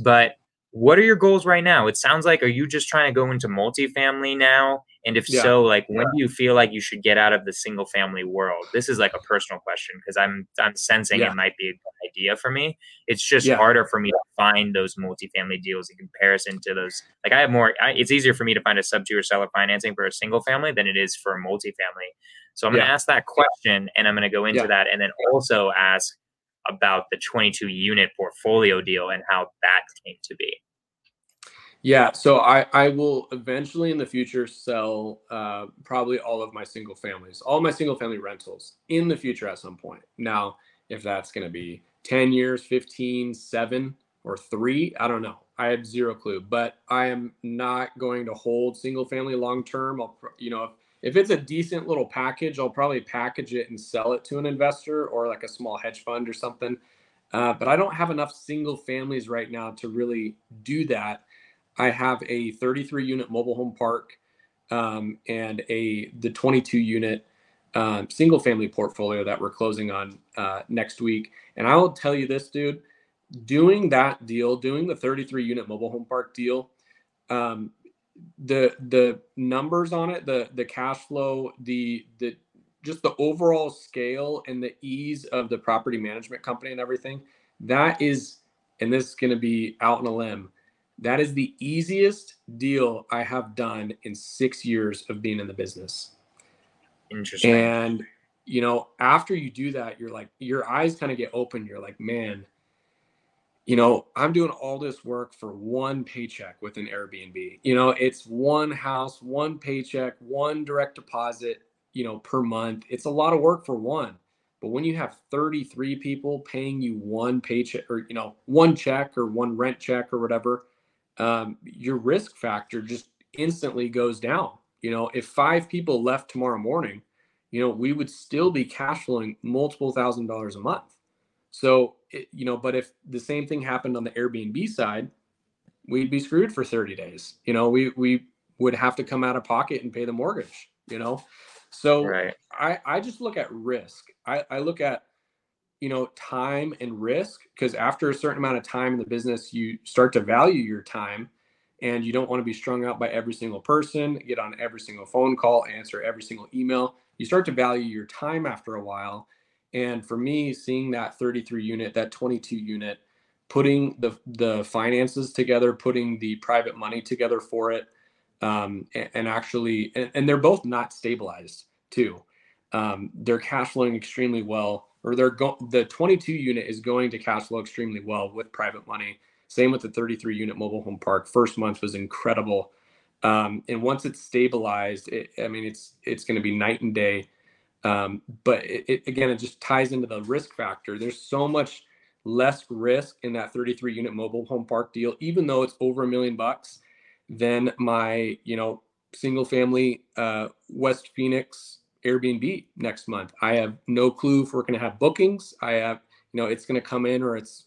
But what are your goals right now? It sounds like, are you just trying to go into multifamily now? And if so, like, when do you feel like you should get out of the single family world? This is like a personal question because I'm sensing it might be a good idea for me. It's just harder for me to find those multifamily deals in comparison to those. Like I have more, it's easier for me to find a sub two or seller financing for a single family than it is for a multifamily. So I'm going to ask that question and I'm going to go into that, and then also ask about the 22 unit portfolio deal and how that came to be. Yeah. So I will eventually in the future sell probably all my single family rentals in the future at some point. Now, if that's going to be 10 years, 15, 7 or 3, I don't know. I have zero clue, but I am not going to hold single family long term. I'll, you know, if it's a decent little package, I'll probably package it and sell it to an investor or like a small hedge fund or something. But I don't have enough single families right now to really do that. I have a 33 unit mobile home park and the 22 unit single family portfolio that we're closing on next week. And I will tell you this, dude, doing the 33 unit mobile home park deal, the numbers on it, the cash flow, the just the overall scale and the ease of the property management company and everything, that is, and this is going to be out on a limb, that is the easiest deal I have done in 6 years of being in the business. Interesting. And, you know, after you do that, you're like, your eyes kind of get open. You're like, man, you know, I'm doing all this work for one paycheck with an Airbnb. You know, it's one house, one paycheck, one direct deposit, you know, per month. It's a lot of work for one. But when you have 33 people paying you one paycheck, or, you know, one check or one rent check or whatever, your risk factor just instantly goes down. You know, if 5 people left tomorrow morning, you know, we would still be cash flowing multiple $1,000s a month. So, you know, but if the same thing happened on the Airbnb side, we'd be screwed for 30 days. You know, we would have to come out of pocket and pay the mortgage, you know? So right. I just look at risk. I look at, you know, time and risk, because after a certain amount of time in the business, you start to value your time, and you don't want to be strung out by every single person, get on every single phone call, answer every single email. You start to value your time after a while. And for me, seeing that 33 unit, that 22 unit, putting the finances together, putting the private money together for it, and they're both not stabilized too. They're cash flowing extremely well, or the 22 unit is going to cash flow extremely well with private money. Same with the 33 unit mobile home park. First month was incredible. And once it's stabilized, it's going to be night and day. But it just ties into the risk factor. There's so much less risk in that 33 unit mobile home park deal, even though it's over $1 million, than my, you know, single family, West Phoenix Airbnb next month. I have no clue if we're going to have bookings. I have, you know, it's going to come in or it's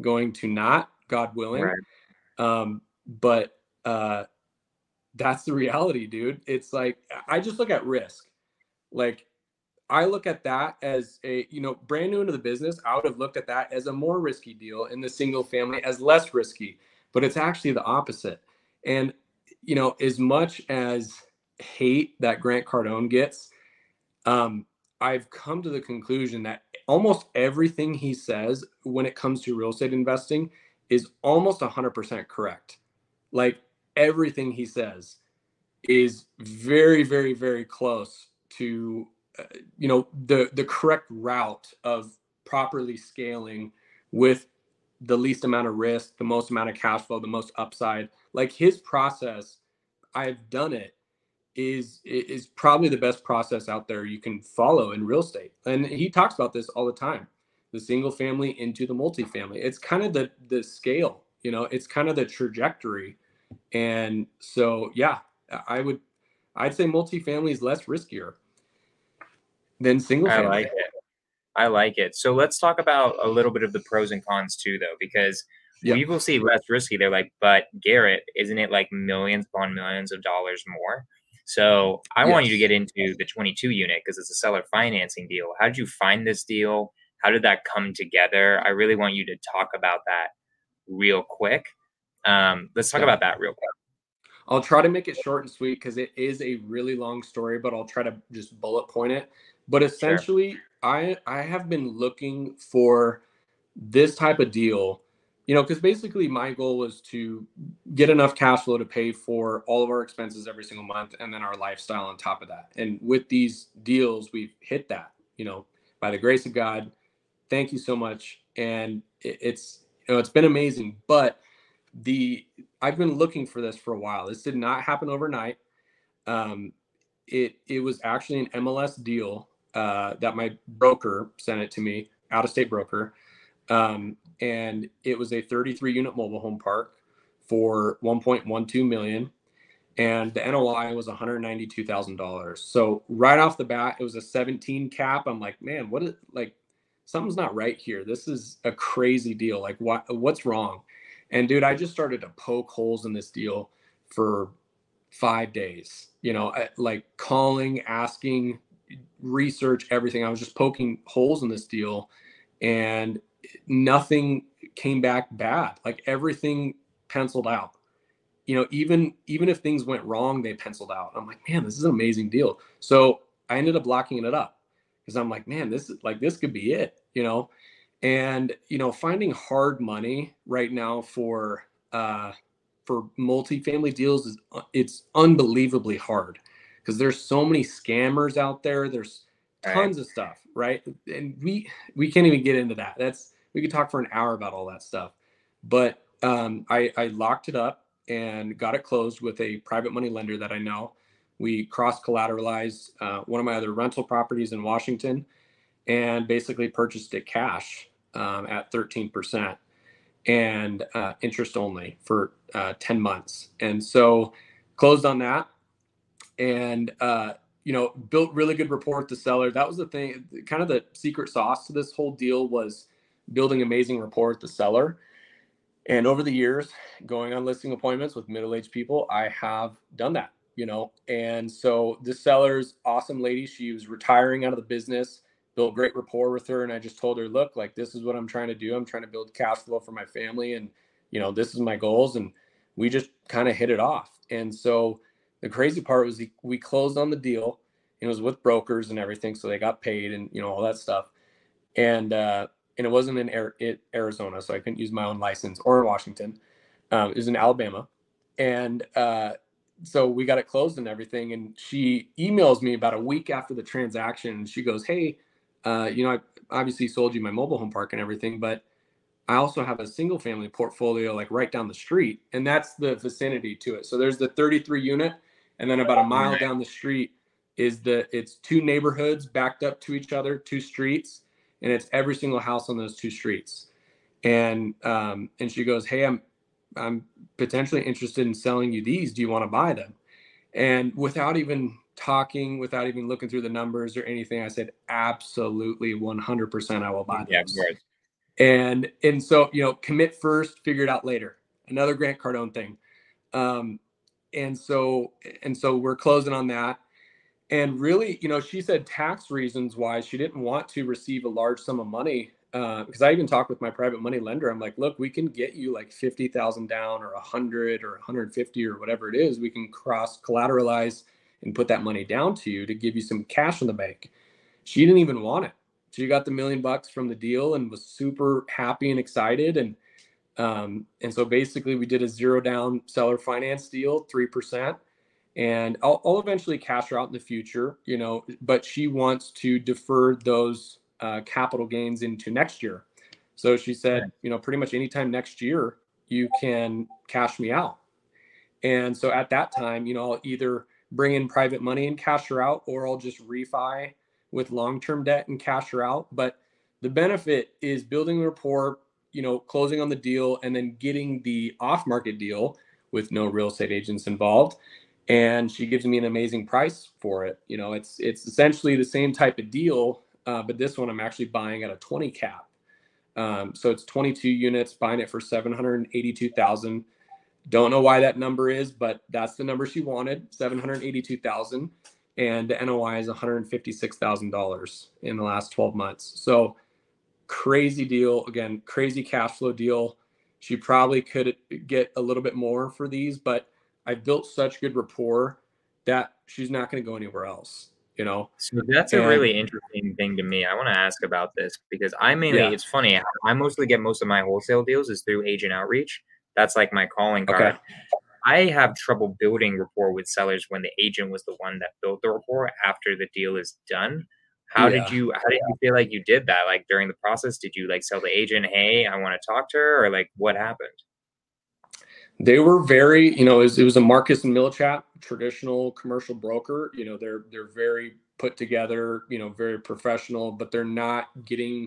going to not, God willing. Right. But that's the reality, dude. It's like, I just look at risk. Like, I look at that as a, you know, brand new into the business, I would have looked at that as a more risky deal, in the single family as less risky, but it's actually the opposite. And, you know, as much as hate that Grant Cardone gets, I've come to the conclusion that almost everything he says when it comes to real estate investing is almost 100% correct. Like, everything he says is very, very, very close to, you know, the correct route of properly scaling with the least amount of risk, the most amount of cash flow, the most upside. Like, his process, I've done it, is probably the best process out there you can follow in real estate. And he talks about this all the time, the single family into the multifamily. It's kind of the scale, you know, it's kind of the trajectory. And so, yeah, I'd say multifamily is less riskier than single family. I like it. So let's talk about a little bit of the pros and cons too, though, because yep. people see less risky. They're like, but Garrett, isn't it like millions upon millions of dollars more? So I yes. want you to get into the 22 unit because it's a seller financing deal. How did you find this deal? How did that come together? I really want you to talk about that real quick. Let's talk yeah. about that real quick. I'll try to make it short and sweet because it is a really long story, but I'll try to just bullet point it. But essentially, sure. I have been looking for this type of deal, you know, because basically my goal was to get enough cash flow to pay for all of our expenses every single month, and then our lifestyle on top of that. And with these deals, we've hit that, you know, by the grace of God. Thank you so much. And it's, you know, it's been amazing. But I've been looking for this for a while. This did not happen overnight. It was actually an MLS deal that my broker sent it to me, out-of-state broker. And it was a 33-unit mobile home park for $1.12 million. And the NOI was $192,000. So right off the bat, it was a 17 cap. I'm like, man, what is, like, something's not right here. This is a crazy deal. Like, what's wrong? And dude, I just started to poke holes in this deal for 5 days, you know, like calling, asking, research, everything. I was just poking holes in this deal, and nothing came back bad. Like, everything penciled out, you know, even if things went wrong, they penciled out. I'm like, man, this is an amazing deal. So I ended up locking it up because I'm like, man, this is like, this could be it, you know? And, you know, finding hard money right now for multifamily deals it's unbelievably hard because there's so many scammers out there. There's tons of stuff, right? And we can't even get into that. We could talk for an hour about all that stuff. But I locked it up and got it closed with a private money lender that I know. We cross-collateralized one of my other rental properties in Washington and basically purchased it cash at 13% and interest only for 10 months. And so closed on that and, you know, built really good rapport with the seller. That was the thing, kind of the secret sauce to this whole deal was building amazing rapport with the seller. And over the years, going on listing appointments with middle-aged people, I have done that, you know. And so this seller's awesome lady, she was retiring out of the business, built great rapport with her. And I just told her, look, like, this is what I'm trying to do. I'm trying to build cash flow for my family. And, you know, this is my goals. And we just kind of hit it off. And so the crazy part was we closed on the deal, and it was with brokers and everything. So they got paid and, you know, all that stuff. And it wasn't in Arizona, so I couldn't use my own license, or in Washington. It was in Alabama. And so we got it closed and everything. And she emails me about a week after the transaction. She goes, hey, you know, I obviously sold you my mobile home park and everything, but I also have a single family portfolio like right down the street. And that's the vicinity to it. So there's the 33 unit. And then about a mile down the street is it's two neighborhoods backed up to each other, two streets. And it's every single house on those two streets. And she goes, hey, I'm potentially interested in selling you these. Do you want to buy them? And without even talking, without even looking through the numbers or anything, I said, absolutely, 100%, I will buy them. Yeah, of course. And so, you know, commit first, figure it out later. Another Grant Cardone thing. And so we're closing on that. And really, you know, she said tax reasons why she didn't want to receive a large sum of money. Because I even talked with my private money lender. I'm like, look, we can get you like 50,000 down or 100 or 150 or whatever it is. We can cross collateralize and put that money down to you to give you some cash in the bank. She didn't even want it. She got the $1 million from the deal and was super happy and excited. And so basically we did a zero down seller finance deal, 3%. And I'll eventually cash her out in the future, you know, but she wants to defer those capital gains into next year. So she said, you know, pretty much anytime next year, you can cash me out. And so at that time, you know, I'll either bring in private money and cash her out, or I'll just refi with long-term debt and cash her out. But the benefit is building rapport, you know, closing on the deal, and then getting the off-market deal with no real estate agents involved. And she gives me an amazing price for it. You know, it's essentially the same type of deal, but this one I'm actually buying at a 20 cap. So it's 22 units, buying it for $782,000. Don't know why that number is, but that's the number she wanted, $782,000. And the NOI is $156,000 in the last 12 months. So crazy deal. Again, crazy cash flow deal. She probably could get a little bit more for these, but I built such good rapport that she's not going to go anywhere else, you know? So that's a really interesting thing to me. I want to ask about this because I mainly, it's funny. I mostly get most of my wholesale deals is through agent outreach. That's like my calling card. Okay. I have trouble building rapport with sellers when the agent was the one that built the rapport after the deal is done. How did you feel like you did that? Like during the process, did you like tell the agent, hey, I want to talk to her, or like what happened? They were very, you know, it was a Marcus and Millichap traditional commercial broker. You know, they're very put together, you know, very professional, but they're not getting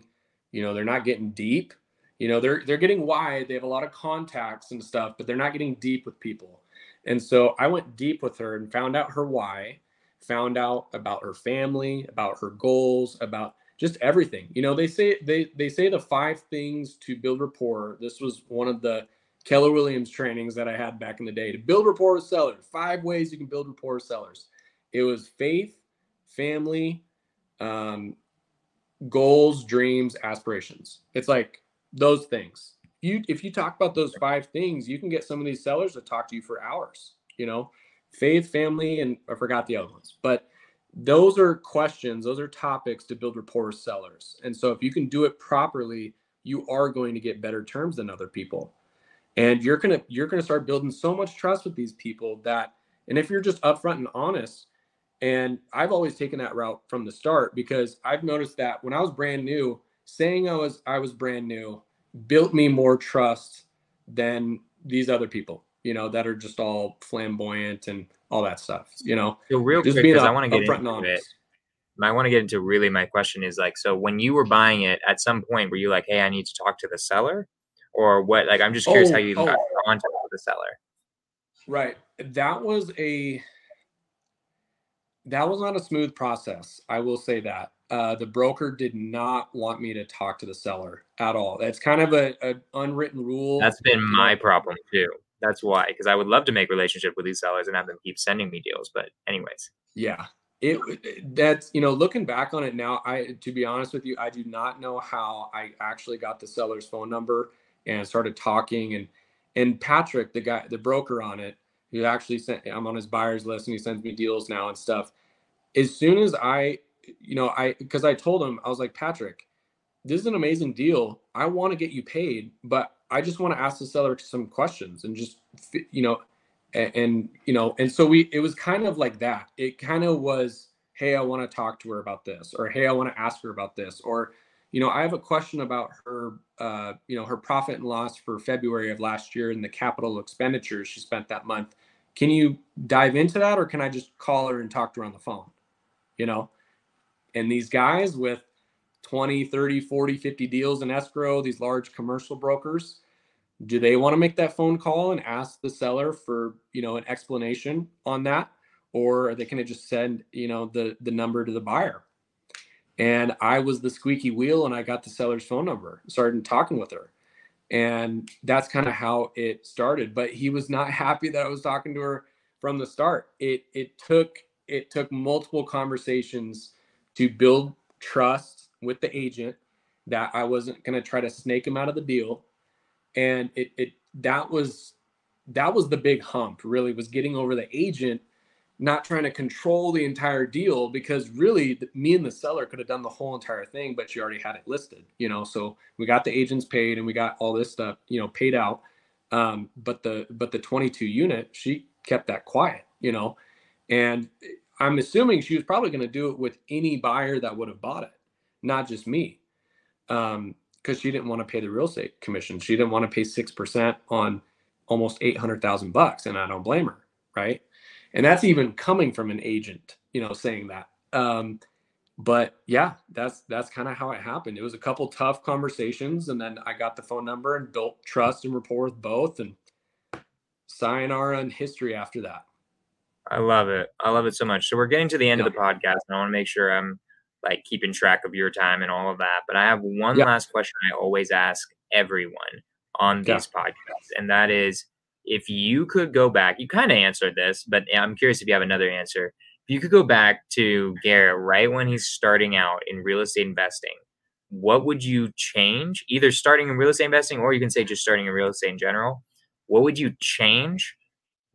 deep. You know, they're getting wide. They have a lot of contacts and stuff, but they're not getting deep with people. And so I went deep with her and found out her why, found out about her family, about her goals, about just everything. You know, they say the 5 things to build rapport. This was one of the Keller Williams trainings that I had back in the day to build rapport with sellers. 5 ways you can build rapport with sellers. It was faith, family, goals, dreams, aspirations. It's like those things. If you talk about those 5 things, you can get some of these sellers to talk to you for hours, you know, faith, family, and I forgot the other ones, but those are questions. Those are topics to build rapport with sellers. And so if you can do it properly, you are going to get better terms than other people. And you're going to start building so much trust with these people that, and if you're just upfront and honest, and I've always taken that route from the start, because I've noticed that when I was brand new, saying I was brand new built me more trust than these other people, you know, that are just all flamboyant and all that stuff, you know. So real quick, because I want to get into it. I want to get into really my question is like, so when you were buying it, at some point, were you like, hey, I need to talk to the seller or what? Like, I'm just curious how you got contact with the seller. Right. That was not a smooth process. I will say that. The broker did not want me to talk to the seller at all. That's kind of an unwritten rule. That's been my problem too. That's why, because I would love to make relationship with these sellers and have them keep sending me deals. But anyways. Yeah. That's, you know, looking back on it now, to be honest with you, I do not know how I actually got the seller's phone number and started talking. And Patrick, the broker on it, who actually I'm on his buyer's list and he sends me deals now and stuff. As soon as because I told him, I was like, Patrick, this is an amazing deal. I want to get you paid, but I just want to ask the seller some questions and just, you know, and so it was kind of like that. It kind of was, hey, I want to talk to her about this, or hey, I want to ask her about this, or, you know, I have a question about her, her profit and loss for February of last year and the capital expenditures she spent that month. Can you dive into that? Or can I just call her and talk to her on the phone, you know? And these guys with 20, 30, 40, 50 deals in escrow, these large commercial brokers, do they want to make that phone call and ask the seller for, you know, an explanation on that? Or are they going to just send, you know, the number to the buyer? And I was the squeaky wheel and I got the seller's phone number, started talking with her. And that's kind of how it started. But he was not happy that I was talking to her from the start. It took multiple conversations to build trust with the agent that I wasn't going to try to snake him out of the deal. And that was the big hump, really, was getting over the agent, not trying to control the entire deal, because really me and the seller could have done the whole entire thing, but she already had it listed, you know? So we got the agents paid and we got all this stuff, you know, paid out. But the 22 unit, she kept that quiet, you know, and I'm assuming she was probably going to do it with any buyer that would have bought it, not just me. Because she didn't want to pay the real estate commission. She didn't want to pay 6% on almost $800,000. And I don't blame her. Right. And that's even coming from an agent, you know, saying that. But yeah, that's kind of how it happened. It was a couple tough conversations. And then I got the phone number and built trust and rapport with both, and sayonara in history after that. I love it. I love it so much. So we're getting to the end of the podcast, and I want to make sure I'm like keeping track of your time and all of that. But I have one last question I always ask everyone on these podcasts. And that is, if you could go back, you kind of answered this, but I'm curious if you have another answer. If you could go back to Garrett right when he's starting out in real estate investing, what would you change? Either starting in real estate investing, or you can say just starting in real estate in general. What would you change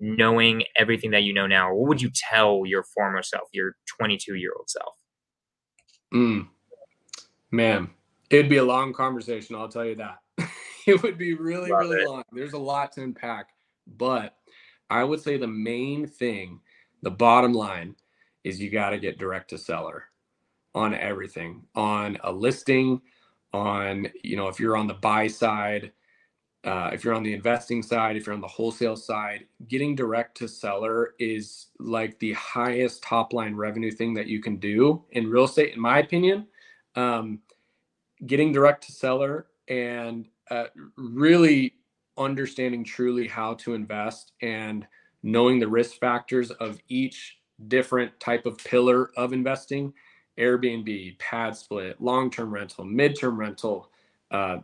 knowing everything that you know now? What would you tell your former self, your 22-year-old self? Man, it'd be a long conversation. I'll tell you that. It would be really, really long. There's a lot to unpack. But I would say the main thing, the bottom line, is you got to get direct to seller on everything, on a listing, on, you know, if you're on the buy side, if you're on the investing side, if you're on the wholesale side, getting direct to seller is like the highest top line revenue thing that you can do in real estate, in my opinion. Getting direct to seller and really understanding truly how to invest and knowing the risk factors of each different type of pillar of investing: Airbnb, pad split, long-term rental, mid-term rental,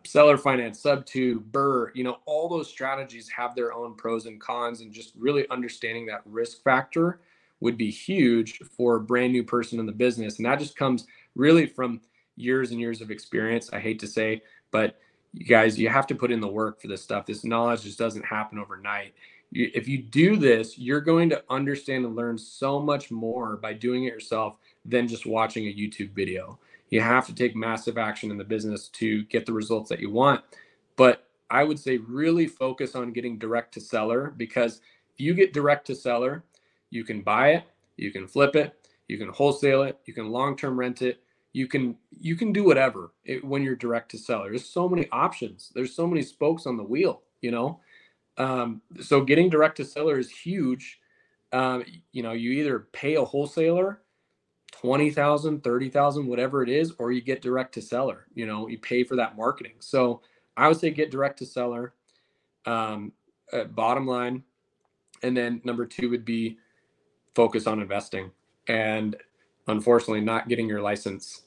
seller finance, sub-2, BRRRR, you know, all those strategies have their own pros and cons, and just really understanding that risk factor would be huge for a brand new person in the business. And that just comes really from years and years of experience. I hate to say, but you guys, you have to put in the work for this stuff. This knowledge just doesn't happen overnight. If you do this, you're going to understand and learn so much more by doing it yourself than just watching a YouTube video. You have to take massive action in the business to get the results that you want. But I would say really focus on getting direct to seller, because if you get direct to seller, you can buy it, you can flip it, you can wholesale it, you can long-term rent it. You can do whatever when you're direct to seller. There's so many options. There's so many spokes on the wheel. you know? So getting direct to seller is huge. You know, you either pay a wholesaler $20,000, $30,000, whatever it is, or you get direct to seller, you know, you pay for that marketing. So I would say get direct to seller, bottom line. And then number two would be focus on investing and unfortunately not getting your license.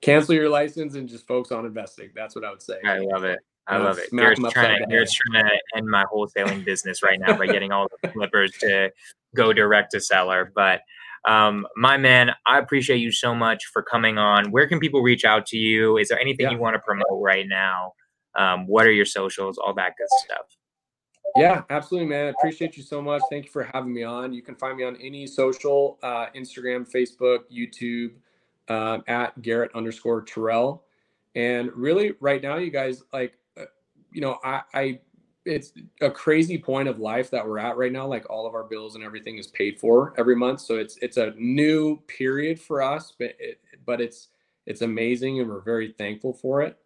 Cancel your license and just focus on investing. That's what I would say. I love it. I love it. Garrett's trying to end my wholesaling business right now by getting all the flippers to go direct to seller. But my man, I appreciate you so much for coming on. Where can people reach out to you? Is there anything you want to promote right now? What are your socials? All that good stuff. Yeah, absolutely, man. I appreciate you so much. Thank you for having me on. You can find me on any social, Instagram, Facebook, YouTube, at Garrett_Terrell. And really right now, you guys, like, you know, it's a crazy point of life that we're at right now. Like all of our bills and everything is paid for every month. So it's a new period for us, but it's amazing and we're very thankful for it.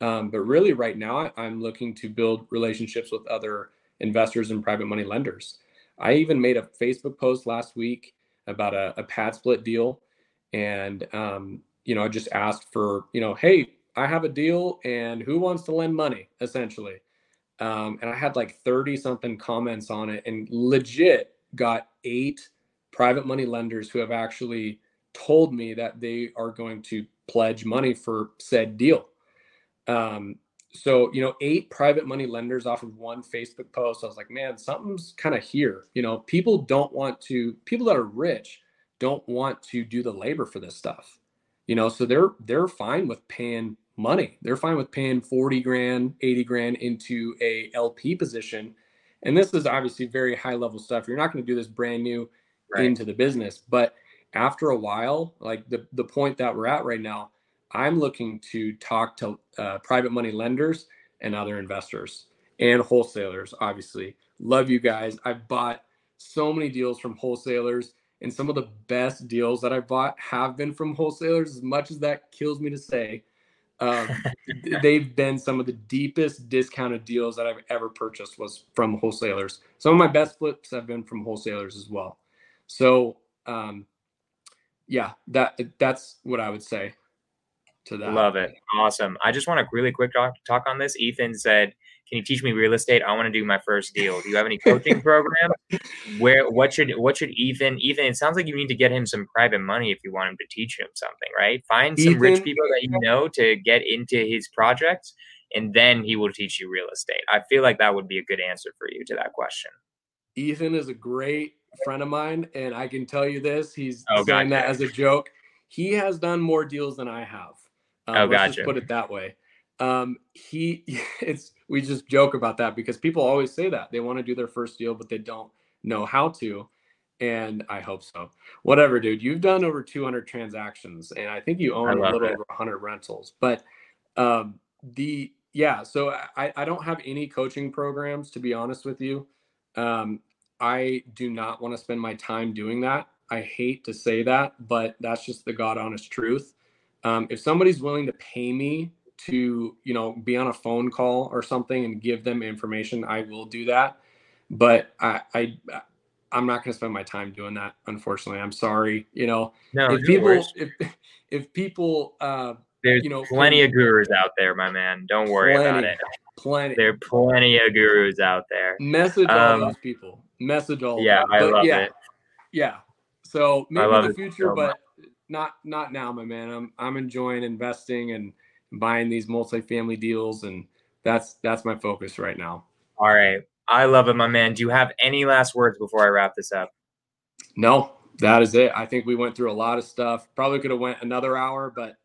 But really right now I'm looking to build relationships with other investors and private money lenders. I even made a Facebook post last week about a pad split deal. And, you know, I just asked for, you know, hey, I have a deal and who wants to lend money essentially. And I had like 30 something comments on it and legit got 8 private money lenders who have actually told me that they are going to pledge money for said deal. So, you know, 8 private money lenders off of one Facebook post. I was like, man, something's kind of here. You know, people that are rich don't want to do the labor for this stuff, you know, so they're fine with paying money. They're fine with paying 40 grand, 80 grand into a LP position. And this is obviously very high level stuff. You're not going to do this brand new into the business, but after a while, like the point that we're at right now, I'm looking to talk to private money lenders and other investors and wholesalers. Obviously, love you guys. I've bought so many deals from wholesalers, and some of the best deals that I bought have been from wholesalers. As much as that kills me to say, they've been some of the deepest discounted deals that I've ever purchased was from wholesalers. Some of my best flips have been from wholesalers as well. So, yeah, that's what I would say to that. Love it. Awesome. I just want to really quick talk on this. Ethan said, can you teach me real estate? I want to do my first deal. Do you have any coaching program? What should Ethan, it sounds like you need to get him some private money if you want him to teach him something, right? Find some rich people that you know to get into his projects, and then he will teach you real estate. I feel like that would be a good answer for you to that question. Ethan is a great friend of mine, and I can tell you this. He's saying that as a joke. He has done more deals than I have. Let's just put it that way. We just joke about that because people always say that they want to do their first deal, but they don't know how to. And I hope so. Whatever, dude, you've done over 200 transactions and I think you own a little over 100 rentals, but, so I don't have any coaching programs, to be honest with you. I do not want to spend my time doing that. I hate to say that, but that's just the God honest truth. If somebody's willing to pay me to, you know, be on a phone call or something and give them information, I will do that. But I'm not going to spend my time doing that. Unfortunately, I'm sorry. You know, if people, there's plenty of gurus out there, my man. Don't worry about it. There are plenty of gurus out there. Message all those people. Message all. Yeah, I love it. Yeah. So maybe in the future, but not now, my man. I'm enjoying investing and buying these multifamily deals, and that's my focus right now. All right, I love it, my man. Do you have any last words before I wrap this up? No, that is it. I think we went through a lot of stuff. Probably could have went another hour, but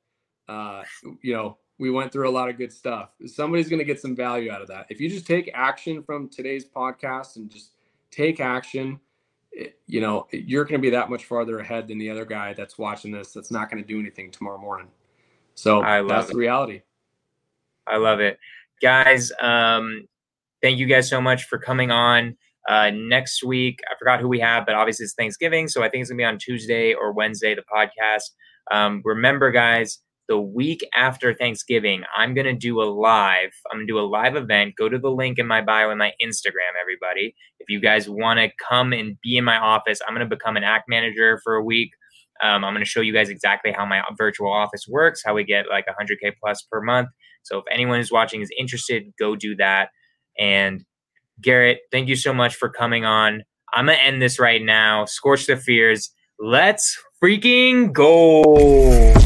you know, we went through a lot of good stuff. Somebody's going to get some value out of that. If you just take action from today's podcast and just take action, you know, you're going to be that much farther ahead than the other guy that's watching this that's not going to do anything tomorrow morning. So that's the reality. I love it. Guys, thank you guys so much for coming on. Next week, I forgot who we have, but obviously it's Thanksgiving. So I think it's going to be on Tuesday or Wednesday, the podcast. Remember, guys, the week after Thanksgiving, I'm going to do a live event. Go to the link in my bio in my Instagram, everybody. If you guys want to come and be in my office, I'm going to become an act manager for a week. I'm going to show you guys exactly how my virtual office works, how we get like 100K plus per month. So if anyone who's watching is interested, go do that. And Garrett, thank you so much for coming on. I'm going to end this right now. Scorch the fears. Let's freaking go.